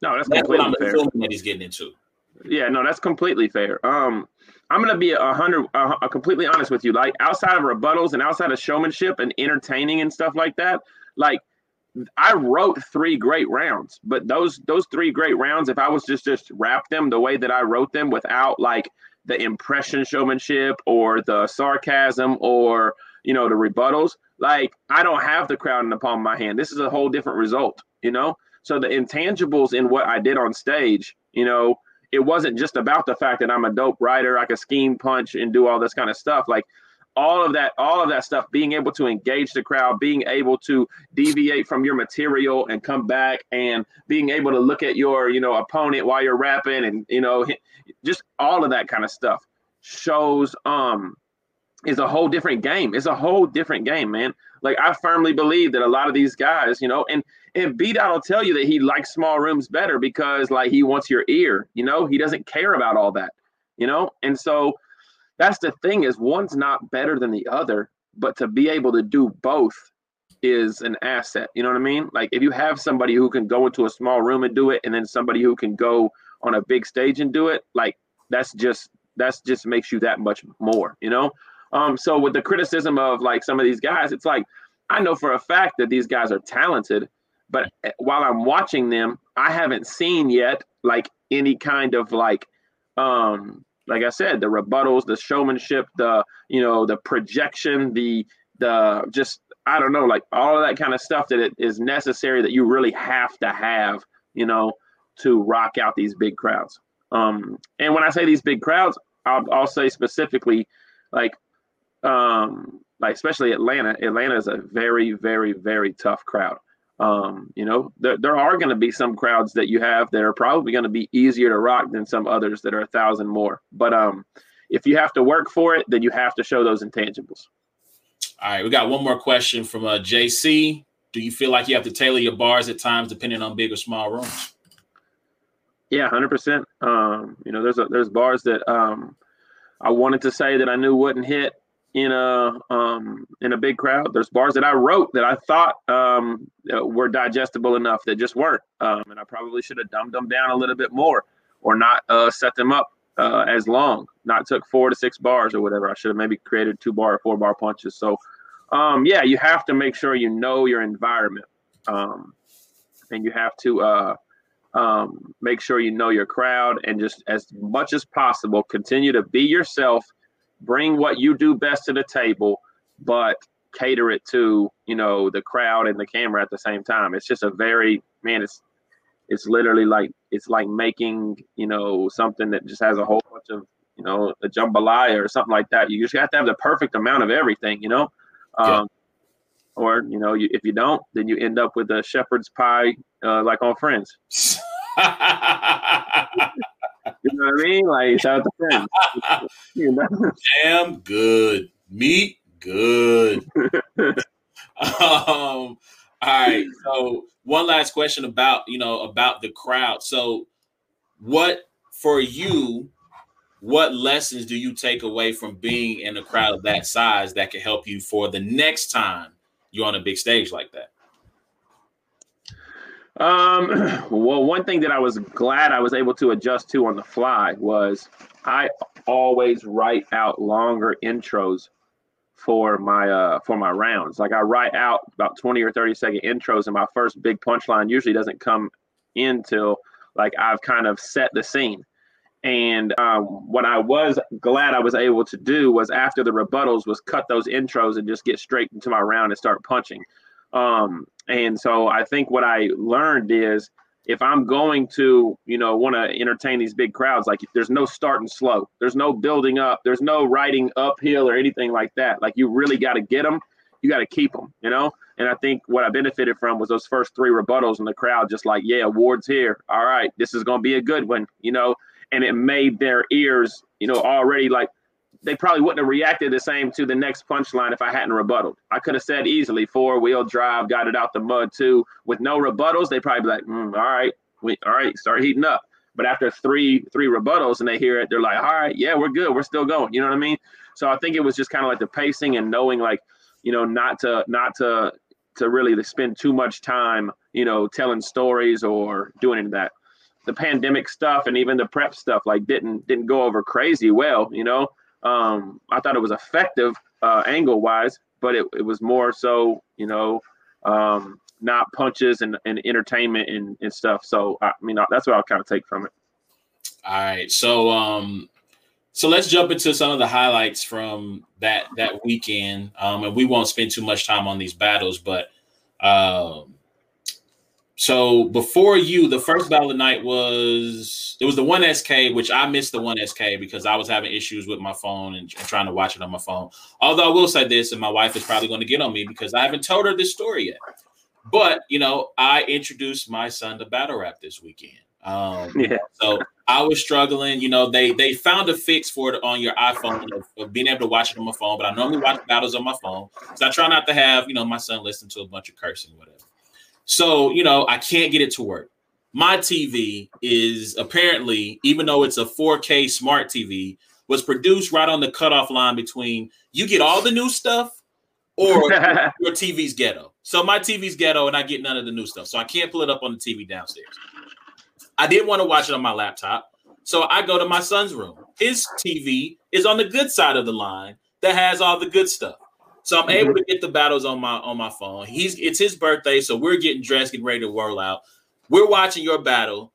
No, that's, that's completely what I'm fair. That he's getting into. Yeah, no, that's completely fair. Um, I'm going to be a hundred, uh, completely honest with you. Like outside of rebuttals and outside of showmanship and entertaining and stuff like that, like I wrote three great rounds, but those, those three great rounds, if I was just, just wrap them the way that I wrote them without like the impression showmanship or the sarcasm or, you know, the rebuttals, like I don't have the crowd in the palm of my hand. This is a whole different result, you know? So the intangibles in what I did on stage, you know, it wasn't just about the fact that I'm a dope writer, I could scheme punch and do all this kind of stuff. Like all of that, all of that stuff, being able to engage the crowd, being able to deviate from your material and come back and being able to look at your, you know, opponent while you're rapping and, you know, just all of that kind of stuff shows, um, is a whole different game. It's a whole different game, man. Like I firmly believe that a lot of these guys, you know, and, and B-Dot will tell you that he likes small rooms better because like he wants your ear, you know, he doesn't care about all that, you know? And so that's the thing is one's not better than the other, but to be able to do both is an asset. You know what I mean? Like if you have somebody who can go into a small room and do it, and then somebody who can go on a big stage and do it, like that's just that's just makes you that much more, you know? Um, so with the criticism of like some of these guys, it's like, I know for a fact that these guys are talented, but while I'm watching them, I haven't seen yet like any kind of like, um, like I said, the rebuttals, the showmanship, the, you know, the projection, the, the just, I don't know, like all of that kind of stuff that it is necessary that you really have to have, you know, to rock out these big crowds. Um, and when I say these big crowds, I'll, I'll say specifically like, um, like especially Atlanta, Atlanta is a very, very, very tough crowd. Um, you know, there, there are going to be some crowds that you have that are probably going to be easier to rock than some others that are a thousand more. But um, if you have to work for it, then you have to show those intangibles. All right. We got one more question from uh, J C. Do you feel like you have to tailor your bars at times depending on big or small rooms? Yeah, one hundred percent. Um, you know, there's a, there's bars that um, I wanted to say that I knew wouldn't hit in a um, in a big crowd. There's bars that I wrote that I thought um, were digestible enough that just weren't. Um, and I probably should have dumbed them down a little bit more or not uh, set them up uh, as long, not took four to six bars or whatever. I should have maybe created two bar or four bar punches. So, um, yeah, you have to make sure you know your environment um, and you have to uh, um, make sure you know your crowd and just as much as possible, continue to be yourself. Bring what you do best to the table, but cater it to, you know, the crowd and the camera at the same time. It's just a very, man, it's it's literally like, it's like making, you know, something that just has a whole bunch of, you know, a jambalaya or something like that. You just have to have the perfect amount of everything, you know? Yeah. Um, or, you know, you, if you don't, then you end up with a shepherd's pie uh, like on Friends. You know what I mean? Like, shout out to Friends. You know? Damn good. Meat good. um, all right. So one last question about, you know, about the crowd. So what, for you, what lessons do you take away from being in a crowd of that size that can help you for the next time you're on a big stage like that? Um, well, one thing that I was glad I was able to adjust to on the fly was I always write out longer intros for my, uh, for my rounds. Like I write out about twenty or thirty second intros and my first big punchline usually doesn't come in till like I've kind of set the scene. And, um, what I was glad I was able to do was after the rebuttals was cut those intros and just get straight into my round and start punching. Um, And so I think what I learned is if I'm going to, you know, want to entertain these big crowds, like there's no starting slow, there's no building up, there's no riding uphill or anything like that. Like you really got to get them. You got to keep them, you know. And I think what I benefited from was those first three rebuttals in the crowd just like, yeah, Ward's here. All right. This is going to be a good one, you know, and it made their ears, you know, already like they probably wouldn't have reacted the same to the next punchline if I hadn't rebutted. I could have said easily four-wheel drive, got it out the mud too. With no rebuttals, they probably be like, mm, all right, we, all right, start heating up. But after three three rebuttals and they hear it, they're like, all right, yeah, we're good. We're still going. You know what I mean? So I think it was just kind of like the pacing and knowing like, you know, not to not to to really spend too much time, you know, telling stories or doing any of that. The pandemic stuff and even the prep stuff like didn't didn't go over crazy well, you know. Um, I thought it was effective uh, angle wise, but it, it was more so, you know, um, not punches and, and entertainment and, and stuff. So, I mean, that's what I'll kind of take from it. All right. So, um, so let's jump into some of the highlights from that, that weekend. Um, and we won't spend too much time on these battles, but, um, so before you, the first battle of the night was, it was the one S K, which I missed the one S K because I was having issues with my phone and, and trying to watch it on my phone. Although I will say this, and my wife is probably going to get on me because I haven't told her this story yet. But, you know, I introduced my son to battle rap this weekend. Um, yeah. So I was struggling. You know, they they found a fix for it on your iPhone of, of being able to watch it on my phone. But I normally watch battles on my phone. So I try not to have, you know, my son listen to a bunch of cursing or whatever. So, you know, I can't get it to work. My T V is apparently, even though it's a four K smart T V, was produced right on the cutoff line between you get all the new stuff or your T V's ghetto. So my T V's ghetto and I get none of the new stuff. So I can't pull it up on the T V downstairs. I did want to watch it on my laptop, So I go to my son's room. His T V is on the good side of the line that has all the good stuff. So I'm able to get the battles on my on my phone. He's it's his birthday, so we're getting dressed, getting ready to whirl out. We're watching your battle.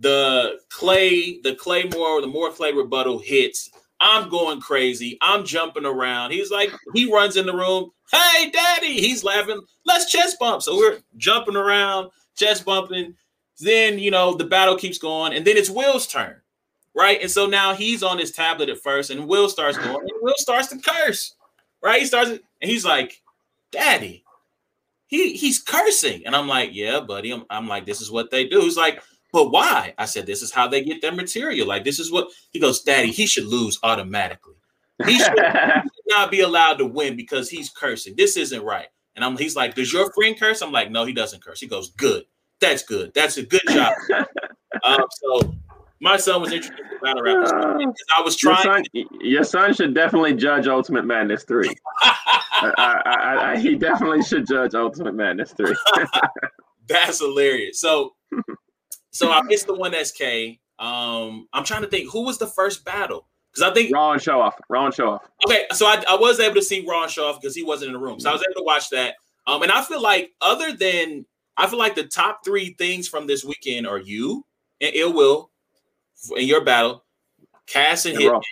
The Clay, the Claymore, the more Clay rebuttal hits. I'm going crazy. I'm jumping around. He's like, he runs in the room. Hey, daddy! He's laughing. Let's chest bump. So we're jumping around, chest bumping. Then you know the battle keeps going, and then it's Will's turn, right? And so now he's on his tablet at first, and Will starts going, and Will starts to curse. Right, he starts, and he's like, "Daddy, he he's cursing," and I'm like, "Yeah, buddy." I'm, I'm like, "This is what they do." He's like, "But why?" I said, "This is how they get their material. Like, this is what." He goes, "Daddy, he should lose automatically. He should, he should not be allowed to win because he's cursing. This isn't right." And I'm, he's like, "Does your friend curse?" I'm like, "No, he doesn't curse." He goes, "Good. That's good. That's a good job." um, so. My son was interested in battle rap. Uh, I was trying. Your son, your son should definitely judge Ultimate Madness three. I, I, I, I, he definitely should judge Ultimate Madness three. That's hilarious. So, so I missed the one that's K. Um, I'm trying to think who was the first battle because I think Raw and Showoff. Raw and Showoff. Okay, so I, I was able to see Raw and Showoff because he wasn't in the room, so I was able to watch that. Um, and I feel like other than I feel like the top three things from this weekend are you and Ill Will. In your battle, Cass and Hitman.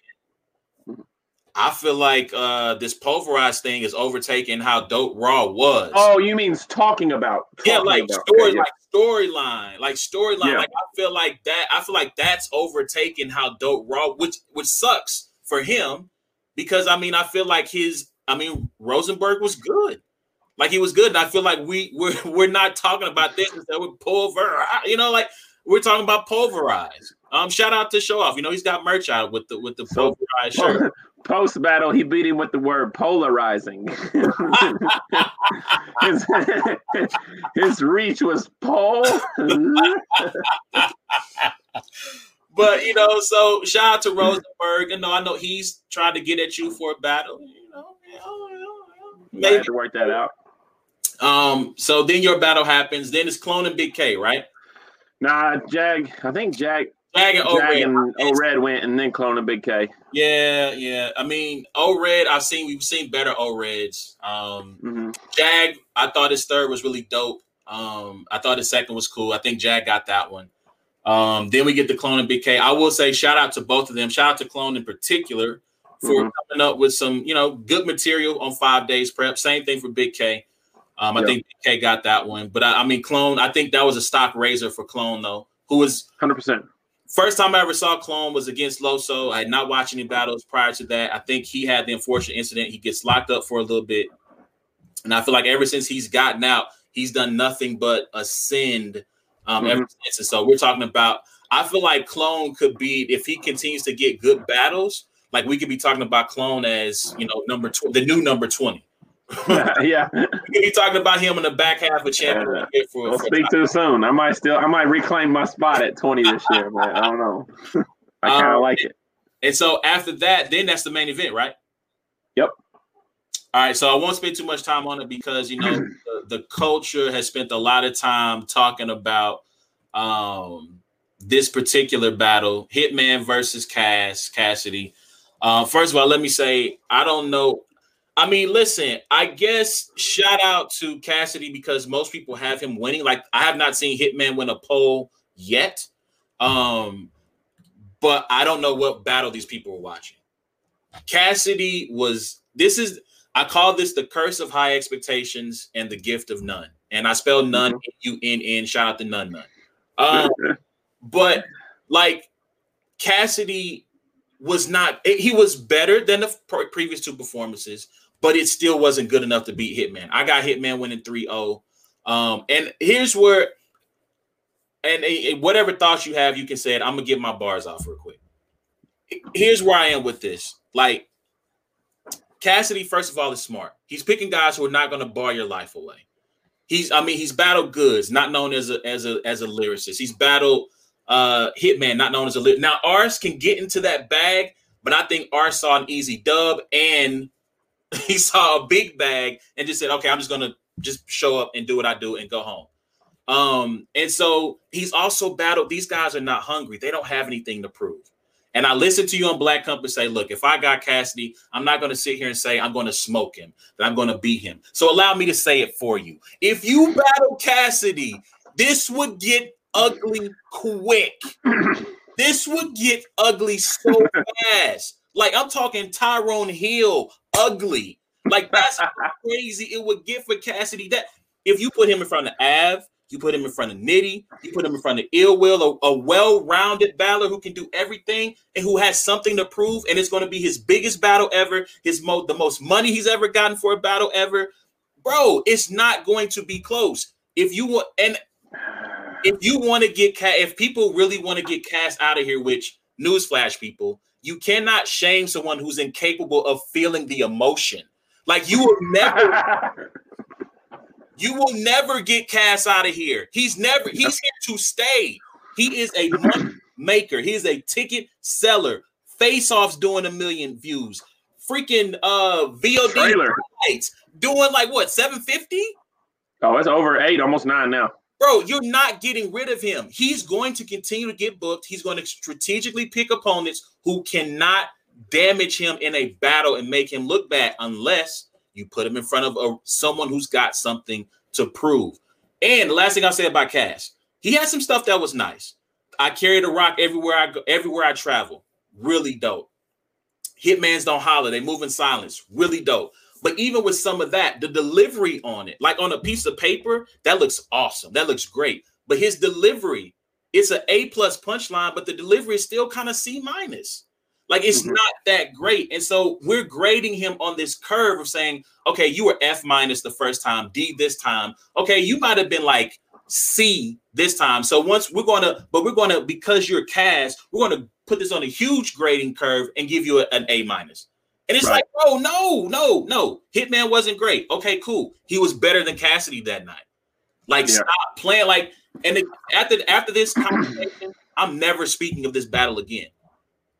I feel like uh, this pulverized thing is overtaking how dope Raw was. Oh, you mean talking about? Talking yeah, like about. story, okay, like yeah. storyline, like storyline. Yeah. Like I feel like that. I feel like that's overtaking how dope Raw, which which sucks for him because I mean I feel like his. I mean Rosenberg was good, like he was good, and I feel like we we're we're not talking about this that would pulver. You know, like we're talking about pulverized. Um, shout out to Showoff. You know he's got merch out with the with the so, polarized shirt. Post battle, he beat him with the word polarizing. his, his reach was pole. But you know, so shout out to Rosenberg. You know, I know he's trying to get at you for a battle. You know, maybe you have to work that out. Um. So then your battle happens. Then it's Clone and Big K, right? Nah, Jag. I think Jag. Jag and O-Red. and O-Red went and then Clone and Big K. Yeah, yeah. I mean, O-Red, I've seen, we've seen better O-Reds. Um, mm-hmm. Jag, I thought his third was really dope. Um, I thought his second was cool. I think Jag got that one. Um, then we get the Clone and Big K. I will say shout out to both of them. Shout out to Clone in particular for mm-hmm. coming up with some, you know, good material on five days prep. Same thing for Big K. Um, I yep. think Big K got that one. But I, I mean, Clone, I think that was a stock raiser for Clone, though, who was one hundred percent. First time I ever saw Clone was against Loso. I had not watched any battles prior to that. I think he had the unfortunate incident. He gets locked up for a little bit. And I feel like ever since he's gotten out, he's done nothing but ascend um, mm-hmm. ever since. And so we're talking about, I feel like Clone could be, if he continues to get good battles, like we could be talking about Clone as, you know, number tw- the new number twenty. Yeah, you talking about him in the back half of champion. Yeah. For, Don't for speak too soon. I might still, I might reclaim my spot at twenty this year, but I don't know. I kind of um, like it. And so after that, then that's the main event, right? Yep. All right, so I won't spend too much time on it because you know the, the culture has spent a lot of time talking about um, this particular battle: Hitman versus Cass Cassidy. Uh, first of all, let me say I don't know. I mean, listen, I guess shout out to Cassidy because most people have him winning. Like, I have not seen Hitman win a poll yet. Um, but I don't know what battle these people were watching. Cassidy was – this is – I call this the curse of high expectations and the gift of none. And I spell none, N U N N, shout out to none, none. Um, but, like, Cassidy was not – he was better than the pre- previous two performances – but it still wasn't good enough to beat Hitman. I got Hitman winning three oh. Um, and here's where, and a, a, whatever thoughts you have, you can say it. I'm going to get my bars off real quick. Here's where I am with this. Like, Cassidy, first of all, is smart. He's picking guys who are not going to bar your life away. He's, I mean, he's battled Goods, not known as a as a, as a lyricist. He's battled uh, Hitman, not known as a lyricist. Now, Ars can get into that bag, but I think Ars saw an easy dub and he saw a big bag and just said, okay, I'm just going to just show up and do what I do and go home. Um, and so he's also battled. These guys are not hungry. They don't have anything to prove. And I listened to you on Black Compass say, look, if I got Cassidy, I'm not going to sit here and say I'm going to smoke him, that I'm going to beat him. So allow me to say it for you. If you battle Cassidy, this would get ugly quick. This would get ugly so fast. Like, I'm talking Tyrone Hill ugly. Like, that's how crazy it would get for Cassidy. That if you put him in front of Av, you put him in front of Nitty, you put him in front of Ill Will, a, a well-rounded battler who can do everything and who has something to prove, and it's going to be his biggest battle ever, his mo- the most money he's ever gotten for a battle ever. Bro, it's not going to be close. If you want, and if you want to get, ca- if people really want to get cast out of here, which newsflash, people, you cannot shame someone who's incapable of feeling the emotion. Like, you will never. You will never get cast out of here. He's never, he's here to stay. He is a money maker. He is a ticket seller. Face-offs doing a million views. Freaking uh, V O D lights doing like what, seven fifty? Oh, it's over eight, almost nine now. Bro, you're not getting rid of him. He's going to continue to get booked. He's going to strategically pick opponents who cannot damage him in a battle and make him look bad unless you put him in front of a, someone who's got something to prove. And the last thing I'll say about Cass, he had some stuff that was nice. I carry the rock everywhere I go, everywhere I travel. Really dope. Hitmans don't holler. They move in silence. Really dope. But even with some of that, the delivery on it, like on a piece of paper, that looks awesome. That looks great. But his delivery, it's an A-plus punchline, but the delivery is still kind of C-minus. Like, it's mm-hmm. not that great. And so we're grading him on this curve of saying, okay, you were F minus the first time, D this time. Okay, you might have been like C this time. So once we're going to, but we're going to, because you're cast, we're going to put this on a huge grading curve and give you a, an A minus. And it's right. like, oh, no, no, no. Hitman wasn't great. Okay, cool. He was better than Cassidy that night. Like, yeah. stop playing. Like, and it, after, after this conversation, I'm never speaking of this battle again.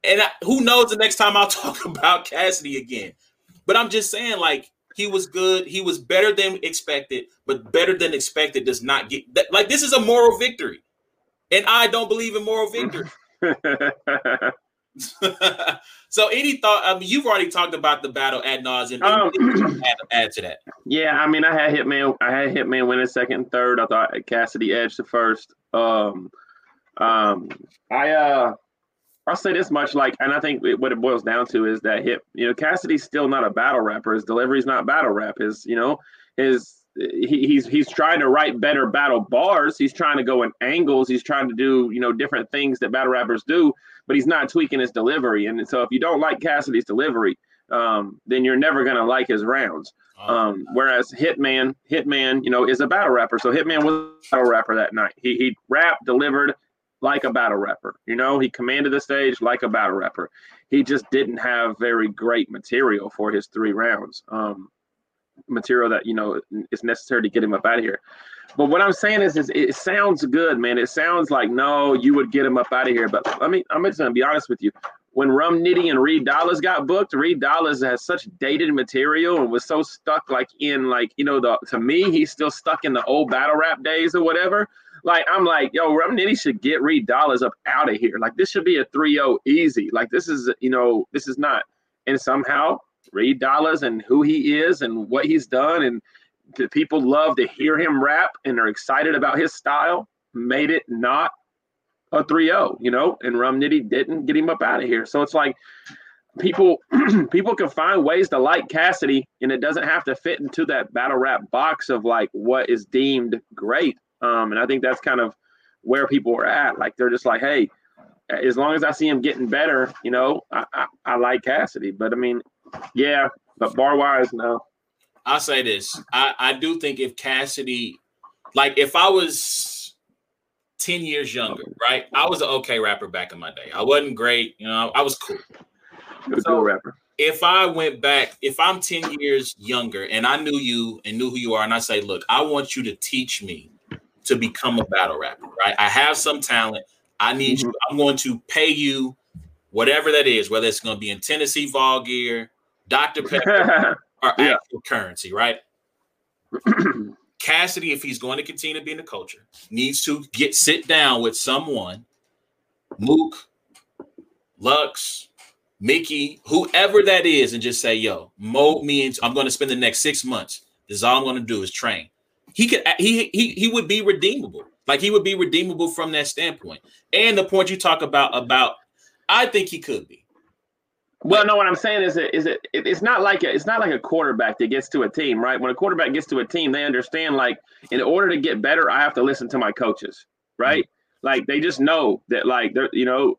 And I, who knows the next time I'll talk about Cassidy again. But I'm just saying, like, he was good. He was better than expected, but better than expected does not get – like, this is a moral victory. And I don't believe in moral victory. So any thought – I mean, you've already talked about the battle ad nauseum. Um, add, add to that. Yeah, I mean, I had Hitman I had Hitman winning second and third. I thought Cassidy edged the first. Um, um, I – uh. I'll say this much, like, and I think it, what it boils down to is that hip, you know, Cassidy's still not a battle rapper. His delivery's not battle rap. His, you know, his he, he's he's trying to write better battle bars. He's trying to go in angles. He's trying to do, you know, different things that battle rappers do, but he's not tweaking his delivery. And so if you don't like Cassidy's delivery, um, then you're never gonna like his rounds. Um, whereas Hitman, Hitman, you know, is a battle rapper. So Hitman was a battle rapper that night. He he rapped, delivered like a battle rapper. You know, he commanded the stage like a battle rapper. He just didn't have very great material for his three rounds, um, material that, you know, is necessary to get him up out of here. But what I'm saying is, is it sounds good, man. It sounds like, no, you would get him up out of here. But I mean, I'm just going to be honest with you. When Rum Nitty and Reed Dollars got booked, Reed Dollars has such dated material and was so stuck like in like, you know, the to me, he's still stuck in the old battle rap days or whatever. Like, I'm like, yo, Rum Nitty should get Reed Dollars up out of here. Like, this should be a three oh easy. Like, this is, you know, this is not. And somehow Reed Dollars and who he is and what he's done and the people love to hear him rap and are excited about his style made it not a three oh, you know, and Rum Nitty didn't get him up out of here. So it's like people people can find ways to like Cassidy, and it doesn't have to fit into that battle rap box of like what is deemed great. Um, and I think that's kind of where people are at. Like, they're just like, hey, as long as I see him getting better, you know, I, I, I like Cassidy. But, I mean, yeah, but bar-wise, no. I'll say this. I, I do think if Cassidy – like, if I was ten years younger, right, I was an okay rapper back in my day. I wasn't great. You know, I was cool. You're a so, cool rapper. If I went back, if I'm ten years younger and I knew you and knew who you are and I say, look, I want you to teach me to become a battle rapper, right? I have some talent. I need mm-hmm. you. I'm going to pay you whatever that is, whether it's going to be in Tennessee Vol gear, Doctor Pepper, or yeah. actual currency, right? Cassidy, if he's going to continue to be in the culture, needs to get sit down with someone, Mook, Lux, Mickey, whoever that is, and just say, yo, mold me into, I'm going to spend the next six months. This is all I'm going to do is train. He could, he, he, he would be redeemable. Like he would be redeemable from that standpoint. And the point you talk about, about, I think he could be. Well, no, what I'm saying is it is it it's not like a, it's not like a quarterback that gets to a team, right? When a quarterback gets to a team, they understand, like, in order to get better, I have to listen to my coaches, right? Mm-hmm. Like they just know that, like, they're, you know,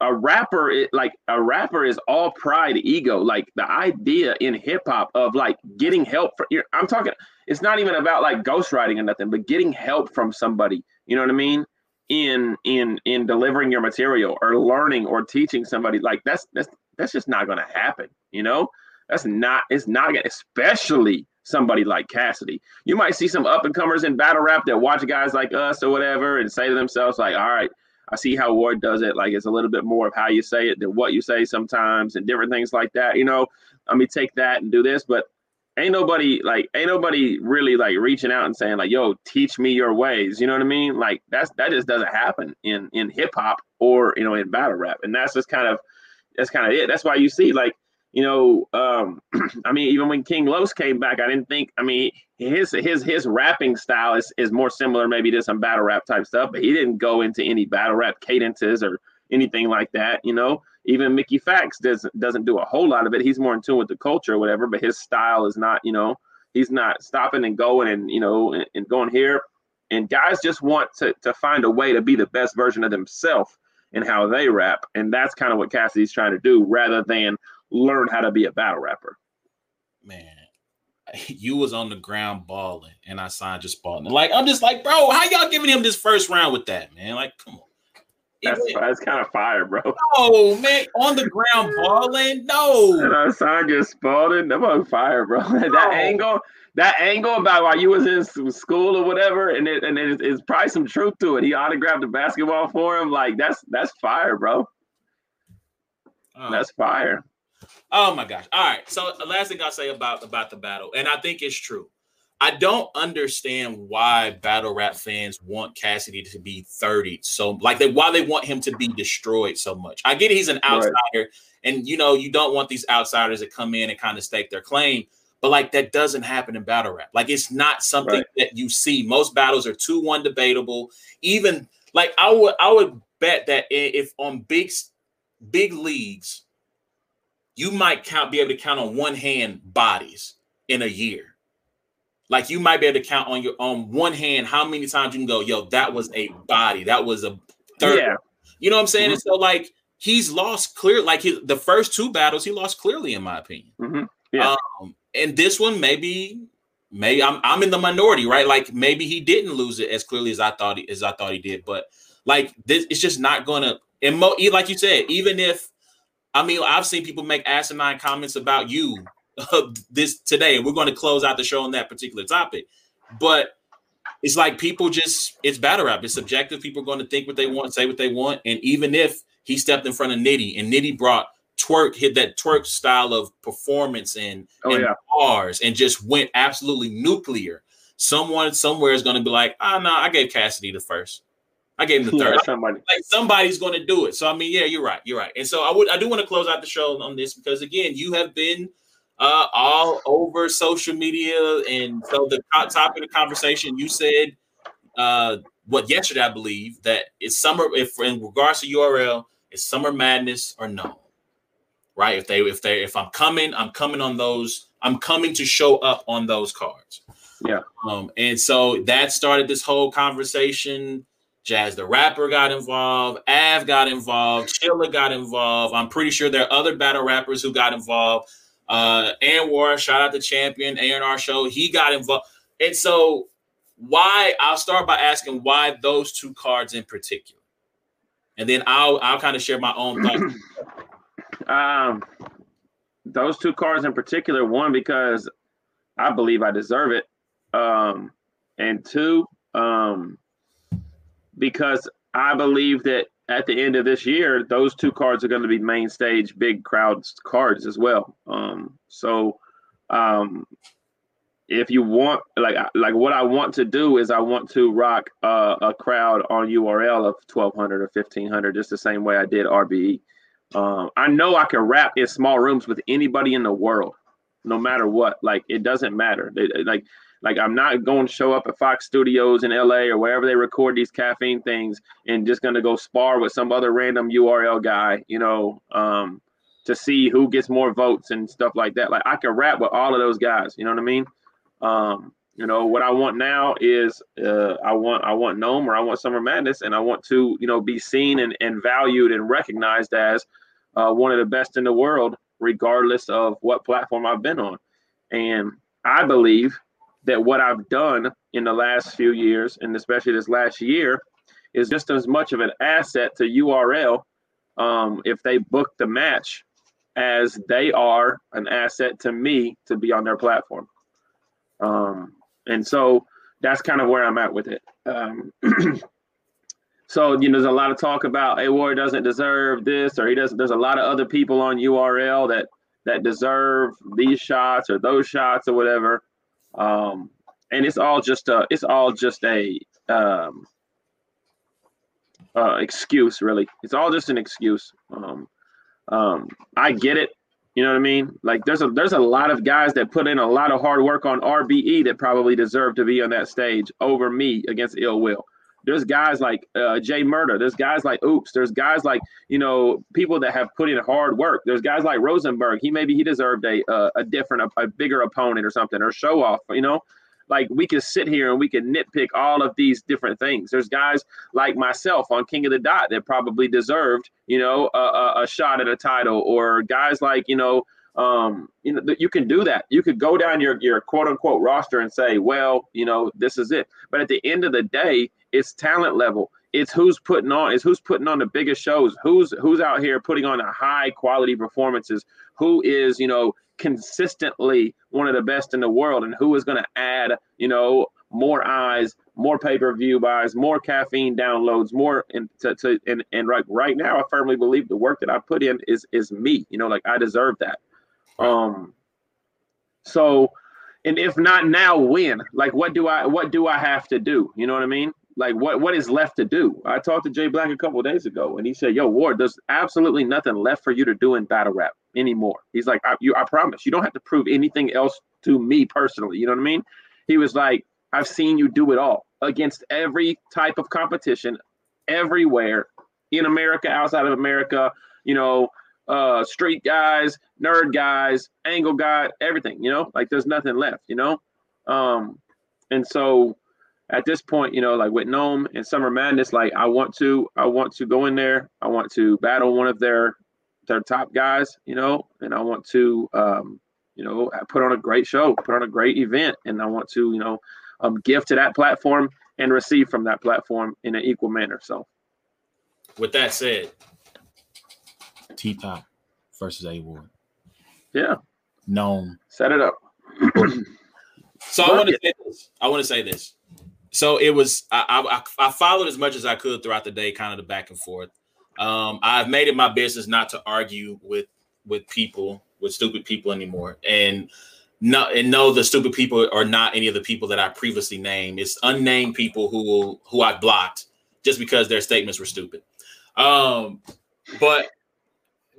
a rapper, it, like a rapper is all pride, ego. Like the idea in hip hop of like getting help for, you're, I'm talking, it's not even about like ghostwriting or nothing, but getting help from somebody. You know what I mean? In in in delivering your material or learning or teaching somebody, like that's that's. That's just not going to happen. You know, that's not, it's not, especially somebody like Cassidy. You might see some up and comers in battle rap that watch guys like us or whatever and say to themselves, like, all right, I see how Ward does it. Like, it's a little bit more of how you say it than what you say sometimes and different things like that. You know, I mean, take that and do this, but ain't nobody like, ain't nobody really like reaching out and saying like, yo, teach me your ways. You know what I mean? Like that's, that just doesn't happen in, in hip hop or, you know, in battle rap. And that's just kind of, That's kind of it. That's why you see, like, you know, um, I mean, even when King Los came back, I didn't think, I mean, his his his rapping style is, is more similar maybe to some battle rap type stuff, but he didn't go into any battle rap cadences or anything like that, you know. Even Mickey Fax doesn't doesn't do a whole lot of it. He's more in tune with the culture or whatever, but his style is not, you know, he's not stopping and going and, you know, and, and going here. And guys just want to to find a way to be the best version of themselves and how they rap. And that's kind of what Cassidy's trying to do rather than learn how to be a battle rapper. Man, you was on the ground balling and I signed just balling. Like, I'm just like, bro, how y'all giving him this first round with that, man? Like, come on. That's, it, that's kind of fire, bro. Oh, man, on the ground balling? No. And I signed just balling? That was fire, bro. No. That angle, that angle about while you was in school or whatever, and it, and it, it's probably some truth to it. He autographed a basketball for him. Like, that's that's fire, bro. Oh. That's fire. Oh, my gosh. All right. So the last thing I'll say about, about the battle, and I think it's true. I don't understand why battle rap fans want Cassidy to be thirty. So like they, why they want him to be destroyed so much. I get he's an outsider, right, and you know, you don't want these outsiders that come in and kind of stake their claim, but like that doesn't happen in battle rap. Like it's not something right that you see. Most battles are two one debatable. Even like I would, I would bet that if on big, big leagues, you might count, be able to count on one hand bodies in a year. Like you might be able to count on your on one hand how many times you can go, yo, that was a body. That was a third. Yeah. You know what I'm saying? Mm-hmm. And so like he's lost clear. Like his, the first two battles he lost clearly, in my opinion. Mm-hmm. Yeah. Um, and this one, maybe, maybe I'm I'm in the minority, right? Like maybe he didn't lose it as clearly as I thought he, as I thought he did. But like this, it's just not gonna. And mo- like you said, even if, I mean, I've seen people make asinine comments about you. Of this today, we're going to close out the show on that particular topic, but it's like people just, it's battle rap, it's subjective. People are going to think what they want, say what they want. And even if he stepped in front of Nitty and Nitty brought twerk, hit that twerk style of performance and, oh, and yeah. bars and just went absolutely nuclear, someone somewhere is going to be like, oh no, I gave Cassidy the first, I gave him the third. Yeah, somebody. Like somebody's going to do it. So I mean, yeah, you're right, you're right. And so I would, I do want to close out the show on this because again, you have been Uh, all over social media, and so the topic of conversation, you said uh, what yesterday, I believe, that it's summer. If in regards to U R L, it's summer madness or no, right? If they, if they, if I'm coming, I'm coming on those. I'm coming to show up on those cards. Yeah. Um, and so that started this whole conversation. Jazz the Rapper got involved. Av got involved. Chilla got involved. I'm pretty sure there are other battle rappers who got involved. Uh, A W A R, shout out to Champion, A and R show. He got involved. And so why, I'll start by asking why those two cards in particular. And then I'll, I'll kind of share my own thoughts. um, those two cards in particular, one, because I believe I deserve it. Um, and two, um, because I believe that at the end of this year, those two cards are going to be main stage, big crowds cards as well. Um, so um, if you want, like, like what I want to do is I want to rock uh, a crowd on U R L of twelve hundred or fifteen hundred, just the same way I did R B E. Um, I know I can rap in small rooms with anybody in the world, no matter what. Like, it doesn't matter. It, like, like I'm not going to show up at Fox Studios in L A or wherever they record these caffeine things and just going to go spar with some other random U R L guy, you know, um, to see who gets more votes and stuff like that. Like, I can rap with all of those guys. You know what I mean? Um, you know, what I want now is uh, I want I want Gnome, or I want Summer Madness, and I want to, you know, be seen and, and valued and recognized as uh, one of the best in the world, regardless of what platform I've been on. And I believe that what I've done in the last few years, and especially this last year, is just as much of an asset to U R L um, if they book the match as they are an asset to me to be on their platform. Um, and so that's kind of where I'm at with it. Um, so, you know, there's a lot of talk about A W A R doesn't deserve this, or he doesn't, there's a lot of other people on U R L that, that deserve these shots or those shots or whatever. Um, and it's all just a, it's all just a, um, uh, excuse really. It's all just an excuse. Um, um, I get it. You know what I mean? Like, there's a there's a lot of guys that put in a lot of hard work on R B E that probably deserve to be on that stage over me against Ill Will. There's guys like uh, Jay Murder. There's guys like Oops. There's guys like, you know, people that have put in hard work. There's guys like Rosenberg. He maybe he deserved a uh, a different, a, a bigger opponent or something, or show off, you know? Like, we can sit here and we can nitpick all of these different things. There's guys like myself on King of the Dot that probably deserved, you know, a, a, a shot at a title, or guys like, you know, um, you know, you can do that. You could go down your, your quote unquote roster and say, well, you know, this is it. But at the end of the day, it's talent level. It's who's putting on, it's who's putting on the biggest shows. Who's, who's out here putting on a high quality performances. Who is, you know, consistently one of the best in the world, and who is going to add, you know, more eyes, more pay-per-view buys, more caffeine downloads, more and to, to and and right right now I firmly believe the work that I put in is is me, you know, like I deserve that. Um so, and if not now, when? Like, what do I what do I have to do? You know what I mean? Like, what what is left to do? I talked to Jay Black a couple of days ago, and he said, yo, Ward, there's absolutely nothing left for you to do in battle rap anymore. He's like, I, you, I promise, you don't have to prove anything else to me personally. You know what I mean? He was like, I've seen you do it all against every type of competition, everywhere in America, outside of America, you know, uh, street guys, nerd guys, angle guy, everything, you know, like there's nothing left, you know? Um, and so at this point, you know, like with Gnome and Summer Madness, like I want to, I want to go in there. I want to battle one of their their top guys, you know, and I want to, um, you know, put on a great show, put on a great event. And I want to, you know, um, give to that platform and receive from that platform in an equal manner. So with that said, T-Top versus A-Ward. Yeah. Gnome. Set it up. So I want to say this. I want to say this. So it was, I, I, I followed as much as I could throughout the day, kind of the back and forth. Um, I've made it my business not to argue with with people, with stupid people anymore. And no, and no, the stupid people are not any of the people that I previously named. It's unnamed people who will, who I blocked just because their statements were stupid. Um, but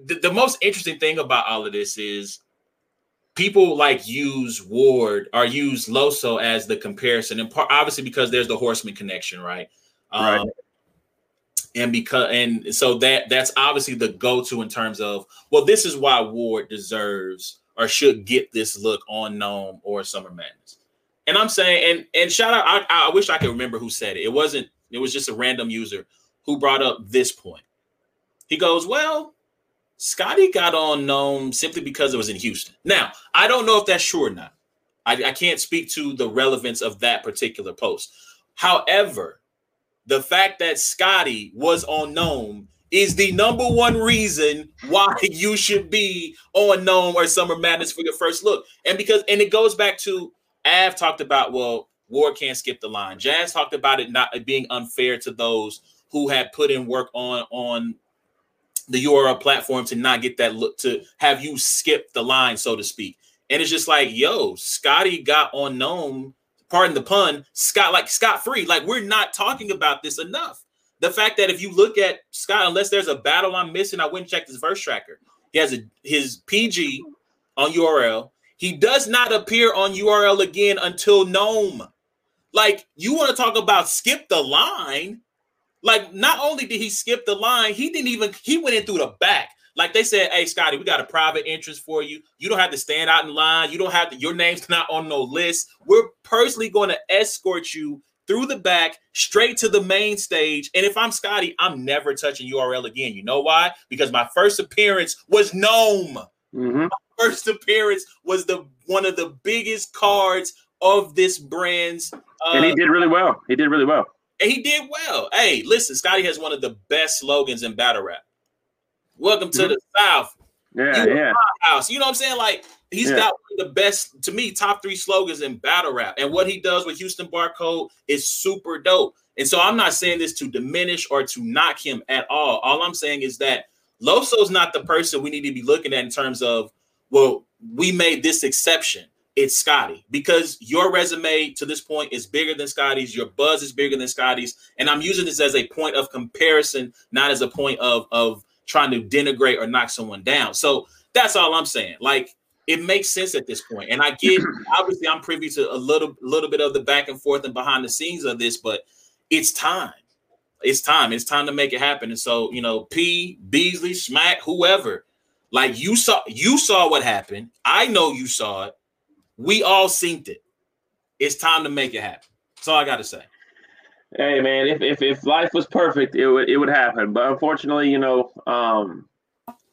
the, the most interesting thing about all of this is people like use Ward or use Loso as the comparison, and part, obviously because there's the Horseman connection, right? Um, right. And because and so that that's obviously the go-to in terms of, well, this is why Ward deserves or should get this look on Gnome or Summer Madness. And I'm saying, and and shout out, I, I wish I could remember who said it. It wasn't, it was just a random user who brought up this point. He goes, well, Scotty got on Gnome simply because it was in Houston. Now, I don't know if that's true or not. I, I can't speak to the relevance of that particular post. However, the fact that Scotty was on Gnome is the number one reason why you should be on Gnome or Summer Madness for your first look. And because, and it goes back to, Av talked about, well, Ward can't skip the line. Jazz talked about it not being unfair to those who had put in work on, on the U R L platform to not get that look, to have you skip the line, so to speak. And it's just like, yo, Scotty got on Gnome, pardon the pun, Scott, like scot free. Like, we're not talking about this enough. The fact that if you look at Scott, unless there's a battle I'm missing, I wouldn't check his verse tracker. He has a, his P G on U R L. He does not appear on U R L again until Gnome. Like, you want to talk about skip the line? Like, not only did he skip the line, he didn't even, he went in through the back. Like, they said, hey, Scotty, we got a private entrance for you. You don't have to stand out in line. You don't have to, your name's not on no list. We're personally going to escort you through the back, straight to the main stage. And if I'm Scotty, I'm never touching U R L again. You know why? Because my first appearance was Gnome. Mm-hmm. My first appearance was the one of the biggest cards of this brand's. Uh, and he did really well. He did really well. And he did well. Hey, listen, Scotty has one of the best slogans in battle rap. Welcome to mm-hmm. the South. Yeah, you yeah. House. You know what I'm saying? Like, he's yeah. got one of the best, to me, top three slogans in battle rap. And what he does with Houston Barcode is super dope. And so I'm not saying this to diminish or to knock him at all. All I'm saying is that Loso's not the person we need to be looking at in terms of, well, we made this exception. It's Scotty, because your resume to this point is bigger than Scotty's. Your buzz is bigger than Scotty's. And I'm using this as a point of comparison, not as a point of, of trying to denigrate or knock someone down. So that's all I'm saying. Like, it makes sense at this point. And I get, obviously I'm privy to a little, little bit of the back and forth and behind the scenes of this, but it's time. It's time. It's time to make it happen. And so, you know, P, Beasley, Smack, whoever, like, you saw, you saw what happened. I know you saw it. We all synced it. It's time to make it happen. That's all I got to say. Hey, man, if, if if life was perfect, it would it would happen. But unfortunately, you know, um,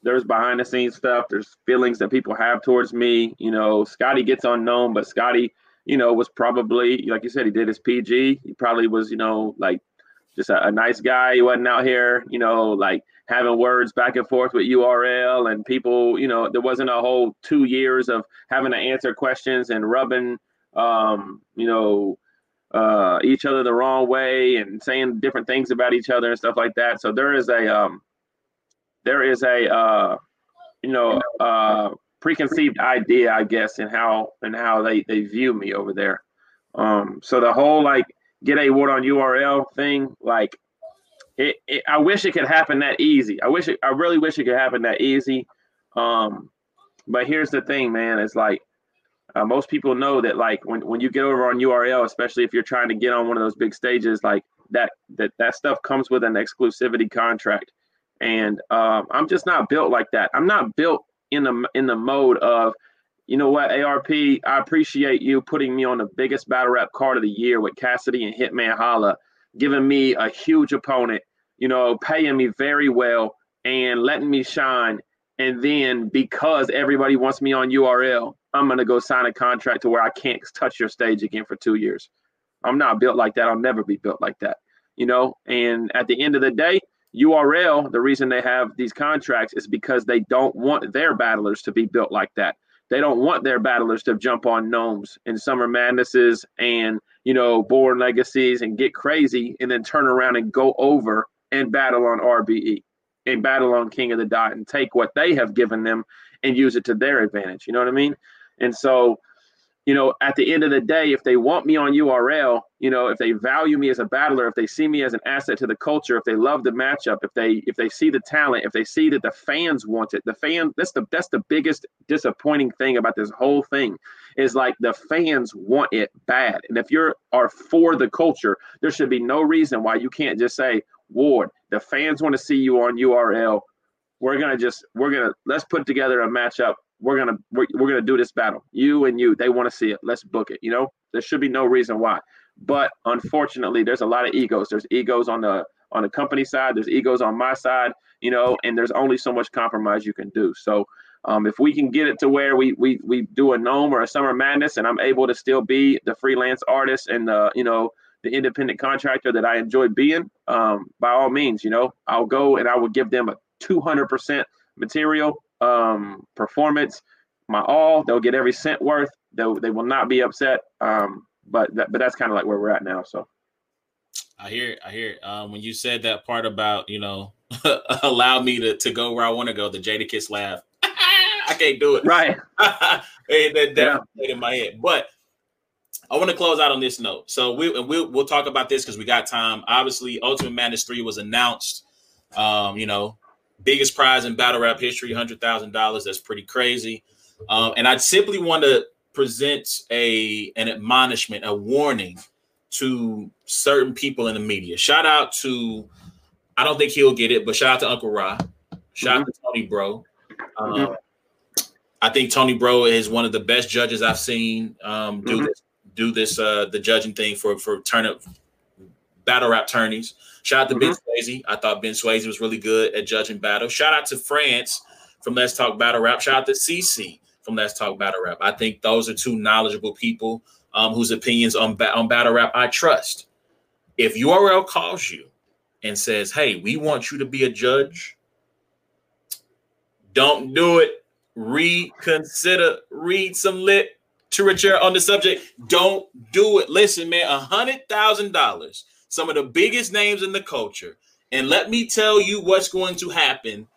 there's behind the scenes stuff. There's feelings that people have towards me. You know, Scotty gets unknown, but Scotty, you know, was probably, like you said, he did his P G. He probably was, you know, like just a, a nice guy. He wasn't out here, you know, like having words back and forth with U R L and people, you know, there wasn't a whole two years of having to answer questions and rubbing, um, you know, uh, each other the wrong way and saying different things about each other and stuff like that. So there is a, um, there is a, uh, you know, uh, preconceived idea, I guess, in how, in how they, they view me over there. Um, so the whole, like, get a word on U R L thing, like, It, it, I wish it could happen that easy. I wish it, I really wish it could happen that easy. Um, but here's the thing, man. It's like uh, most people know that, like, when, when you get over on U R L, especially if you're trying to get on one of those big stages, like that, that, that stuff comes with an exclusivity contract. And um, I'm just not built like that. I'm not built in the, in the mode of, you know what, A R P, I appreciate you putting me on the biggest battle rap card of the year with Cassidy and Hitman Holla, giving me a huge opponent, you know, paying me very well and letting me shine. And then because everybody wants me on U R L, I'm going to go sign a contract to where I can't touch your stage again for two years. I'm not built like that. I'll never be built like that, you know? And at the end of the day, U R L, the reason they have these contracts is because they don't want their battlers to be built like that. They don't want their battlers to jump on Gnomes and Summer Madnesses and, you know, Born Legacies and get crazy and then turn around and go over and battle on R B E and battle on King of the Dot and take what they have given them and use it to their advantage. You know what I mean? And so, you know, at the end of the day, if they want me on U R L, you know, if they value me as a battler, if they see me as an asset to the culture, if they love the matchup, if they if they see the talent, if they see that the fans want it, the fan, that's the that's the biggest disappointing thing about this whole thing is, like, the fans want it bad. And if you are for the culture, there should be no reason why you can't just say, Ward, the fans want to see you on U R L. We're going to just, we're going to, let's put together a matchup. We're going to, we're, we're going to do this battle. You and you, they want to see it. Let's book it. You know, there should be no reason why. But unfortunately, there's a lot of egos. There's egos on the, on the company side. There's egos on my side, you know, and there's only so much compromise you can do. So um, if we can get it to where we, we, we do a Gnome or a Summer Madness and I'm able to still be the freelance artist and, uh, you know, the independent contractor that I enjoy being, um, by all means, you know, I'll go and I will give them a two hundred percent material, um, performance, my all. They'll get every cent worth. They'll, they will not be upset. Um, but that, but that's kind of like where we're at now. So I hear it, I hear it. Um, when you said that part about, you know, allow me to, to go where I want to go, the Jada Kiss laugh. I can't do it. Right. Hey, that definitely yeah. in my head. But I want to close out on this note. So we and we'll we'll talk about this because we got time. Obviously, Ultimate Madness three was announced. Um, you know, biggest prize in battle rap history, hundred thousand dollars. That's pretty crazy. Um, and I simply want to present a an admonishment, a warning to certain people in the media. Shout out to, I don't think he'll get it, but shout out to Uncle Ra. Shout mm-hmm. out to Tony Bro. Um, mm-hmm. I think Tony Bro is one of the best judges I've seen um, do mm-hmm. this, do this uh, the judging thing for for turn up battle rap tourneys. Shout out to mm-hmm. Ben Swayze. I thought Ben Swayze was really good at judging battle. Shout out to France from Let's Talk Battle Rap. Shout out to C C from Let's Talk Battle Rap. I think those are two knowledgeable people um, whose opinions on ba- on battle rap I trust. If U R L calls you and says, "Hey, we want you to be a judge," don't do it. Reconsider. Read some literature on the subject. Don't do it. Listen, man, a hundred thousand dollars. Some of the biggest names in the culture, and let me tell you what's going to happen.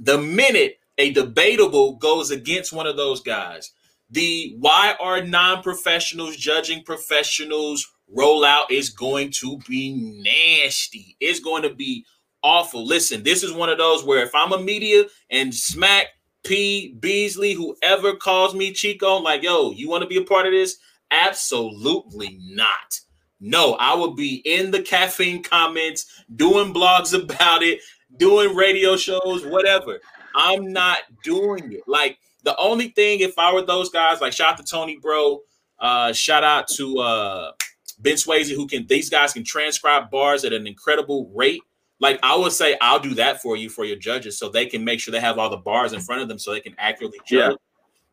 The minute a debatable goes against one of those guys, the why are non-professionals judging professionals rollout is going to be nasty. It's going to be awful. Listen, this is one of those where if I'm a media and Smack, P, Beasley, whoever calls me Chico, I'm like, yo, you want to be a part of this? Absolutely not. No, I will be in the caffeine comments, doing blogs about it, doing radio shows, whatever. I'm not doing it. Like, the only thing, if I were those guys, like, shout out to Tony Bro, uh, shout out to uh, Ben Swayze, who can, these guys can transcribe bars at an incredible rate. Like, I would say, I'll do that for you, for your judges, so they can make sure they have all the bars in front of them so they can accurately judge. Yeah.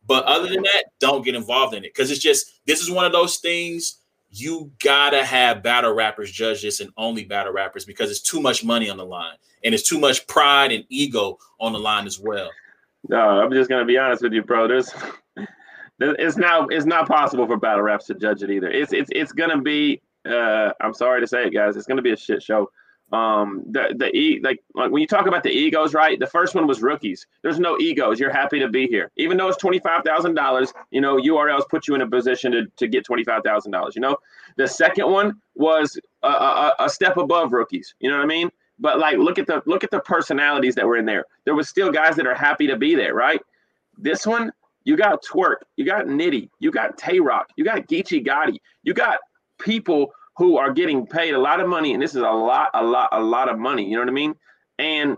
But other than that, don't get involved in it, because it's just, this is one of those things. You gotta have battle rappers judge this, and only battle rappers, because it's too much money on the line, and it's too much pride and ego on the line as well. No, I'm just gonna be honest with you, bro. There's, it's not, it's not possible for battle raps to judge it either. It's, it's, it's gonna be. Uh, I'm sorry to say it, guys. It's gonna be a shit show. Um, the the e like, like when you talk about the egos, right? The first one was rookies. There's no egos. You're happy to be here, even though it's twenty five thousand dollars. You know, U R Ls put you in a position to, to get twenty five thousand dollars. You know, the second one was a, a, a step above rookies. You know what I mean? But like, look at the look at the personalities that were in there. There was still guys that are happy to be there, right? This one, you got Twerk, you got Nitty, you got Tay Rock, you got Geechee Gotti, you got people who are getting paid a lot of money, and this is a lot, a lot, a lot of money. You know what I mean? And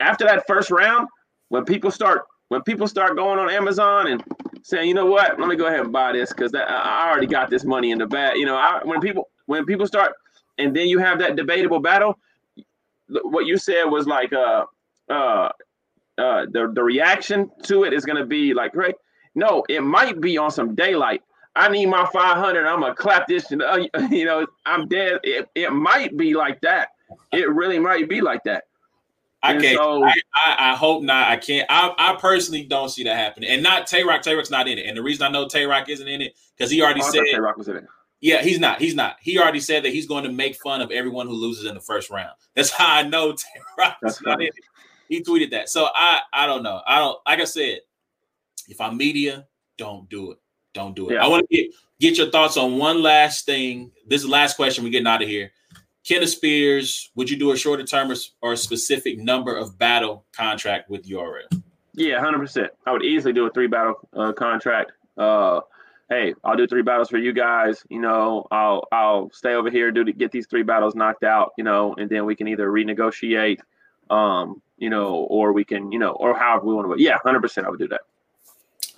after that first round, when people start, when people start going on Amazon and saying, you know what, let me go ahead and buy this because I already got this money in the bag. You know, I, when people, when people start, and then you have that debatable battle. What you said was like, uh, uh, uh, the the reaction to it is going to be like, great. No, it might be on some daylight. I need my five hundred. I'm going to clap this. And, uh, you know, I'm dead. It, it might be like that. It really might be like that. I and can't. So, I, I, I hope not. I can't. I, I personally don't see that happening. And not Tay Rock. Tay Rock's not in it. And the reason I know Tay Rock isn't in it, because he already oh, said. Tay Rock was in it. Yeah, he's not. He's not. He already said that he's going to make fun of everyone who loses in the first round. That's how I know Tay Rock's That's not funny. in it. He tweeted that. So I, I don't know. I don't. Like I said, if I'm media, don't do it. Don't do it. Yeah. I want to get, get your thoughts on one last thing. This is the last question. We're getting out of here. Kenneth Spears, would you do a shorter term or, or a specific number of battle contract with U R L? Yeah, one hundred percent. I would easily do a three battle uh, contract. Uh, hey, I'll do three battles for you guys. You know, I'll I'll stay over here, do to get these three battles knocked out. You know, and then we can either renegotiate, um, you know, or we can, you know, or however we want to. But yeah, one hundred percent. I would do that.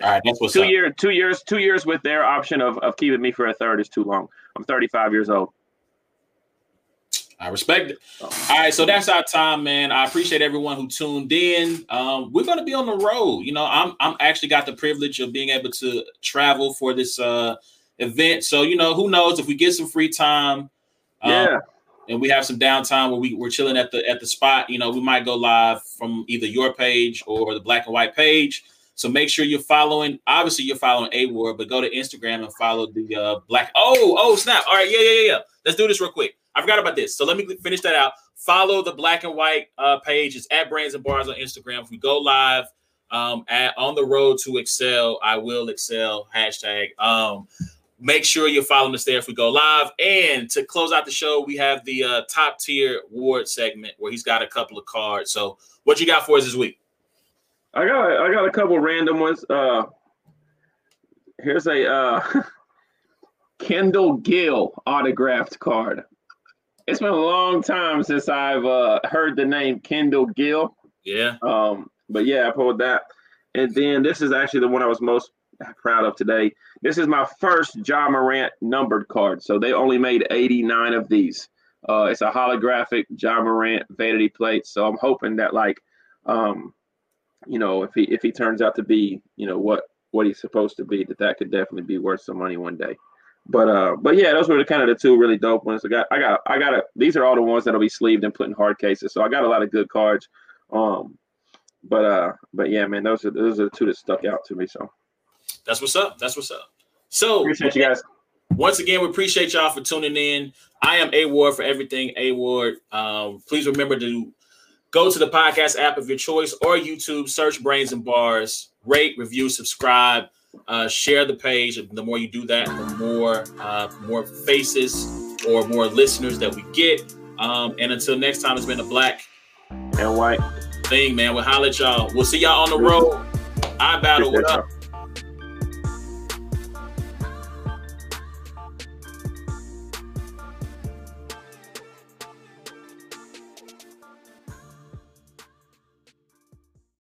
All right, that's what's two up. year, two years, two years with their option of, of keeping me for a third is too long. I'm thirty-five years old. I respect it. Oh. All right, so that's our time, man. I appreciate everyone who tuned in. Um, we're gonna be on the road. You know, I'm I'm actually got the privilege of being able to travel for this uh, event. So you know, who knows if we get some free time, um, yeah, and we have some downtime where we we're chilling at the at the spot. You know, we might go live from either your page or the Black and White page. So make sure you're following. Obviously, you're following A W A R, but go to Instagram and follow the uh, Black. Oh, oh, snap. All right. Yeah, yeah, yeah. Let's do this real quick. I forgot about this. So let me finish that out. Follow the Black and White uh, page. It's at Brands and Bars on Instagram. If we go live, um, at, on the road to excel, I will excel, hashtag. Um, make sure you're following us there if we go live. And to close out the show, we have the uh, top tier award segment where he's got a couple of cards. So what you got for us this week? I got I got a couple random ones. Uh, here's a uh, Kendall Gill autographed card. It's been a long time since I've uh, heard the name Kendall Gill. Yeah. Um, but yeah, I pulled that. And then this is actually the one I was most proud of today. This is my first Ja Morant numbered card. So they only made eighty-nine of these. Uh, it's a holographic Ja Morant vanity plate. So I'm hoping that, like, um, you know, if he if he turns out to be, you know, what what he's supposed to be, that that could definitely be worth some money one day. But uh, but yeah, those were the kind of the two really dope ones. I got I got I got a, these are all the ones that'll be sleeved and put in hard cases. So I got a lot of good cards. Um, but uh, but yeah, man, those are those are the two that stuck out to me. So that's what's up. That's what's up. So appreciate you guys. Once again, we appreciate y'all for tuning in. I am A W A R for everything A W A R. Um, please remember to go to the podcast app of your choice or YouTube. Search Brains and Bars. Rate, review, subscribe. Uh, share the page. The more you do that, the more uh, more faces or more listeners that we get. Um, and until next time, it's been a black and white thing, man. We'll holler at y'all. We'll see y'all on the road. I battle. What up?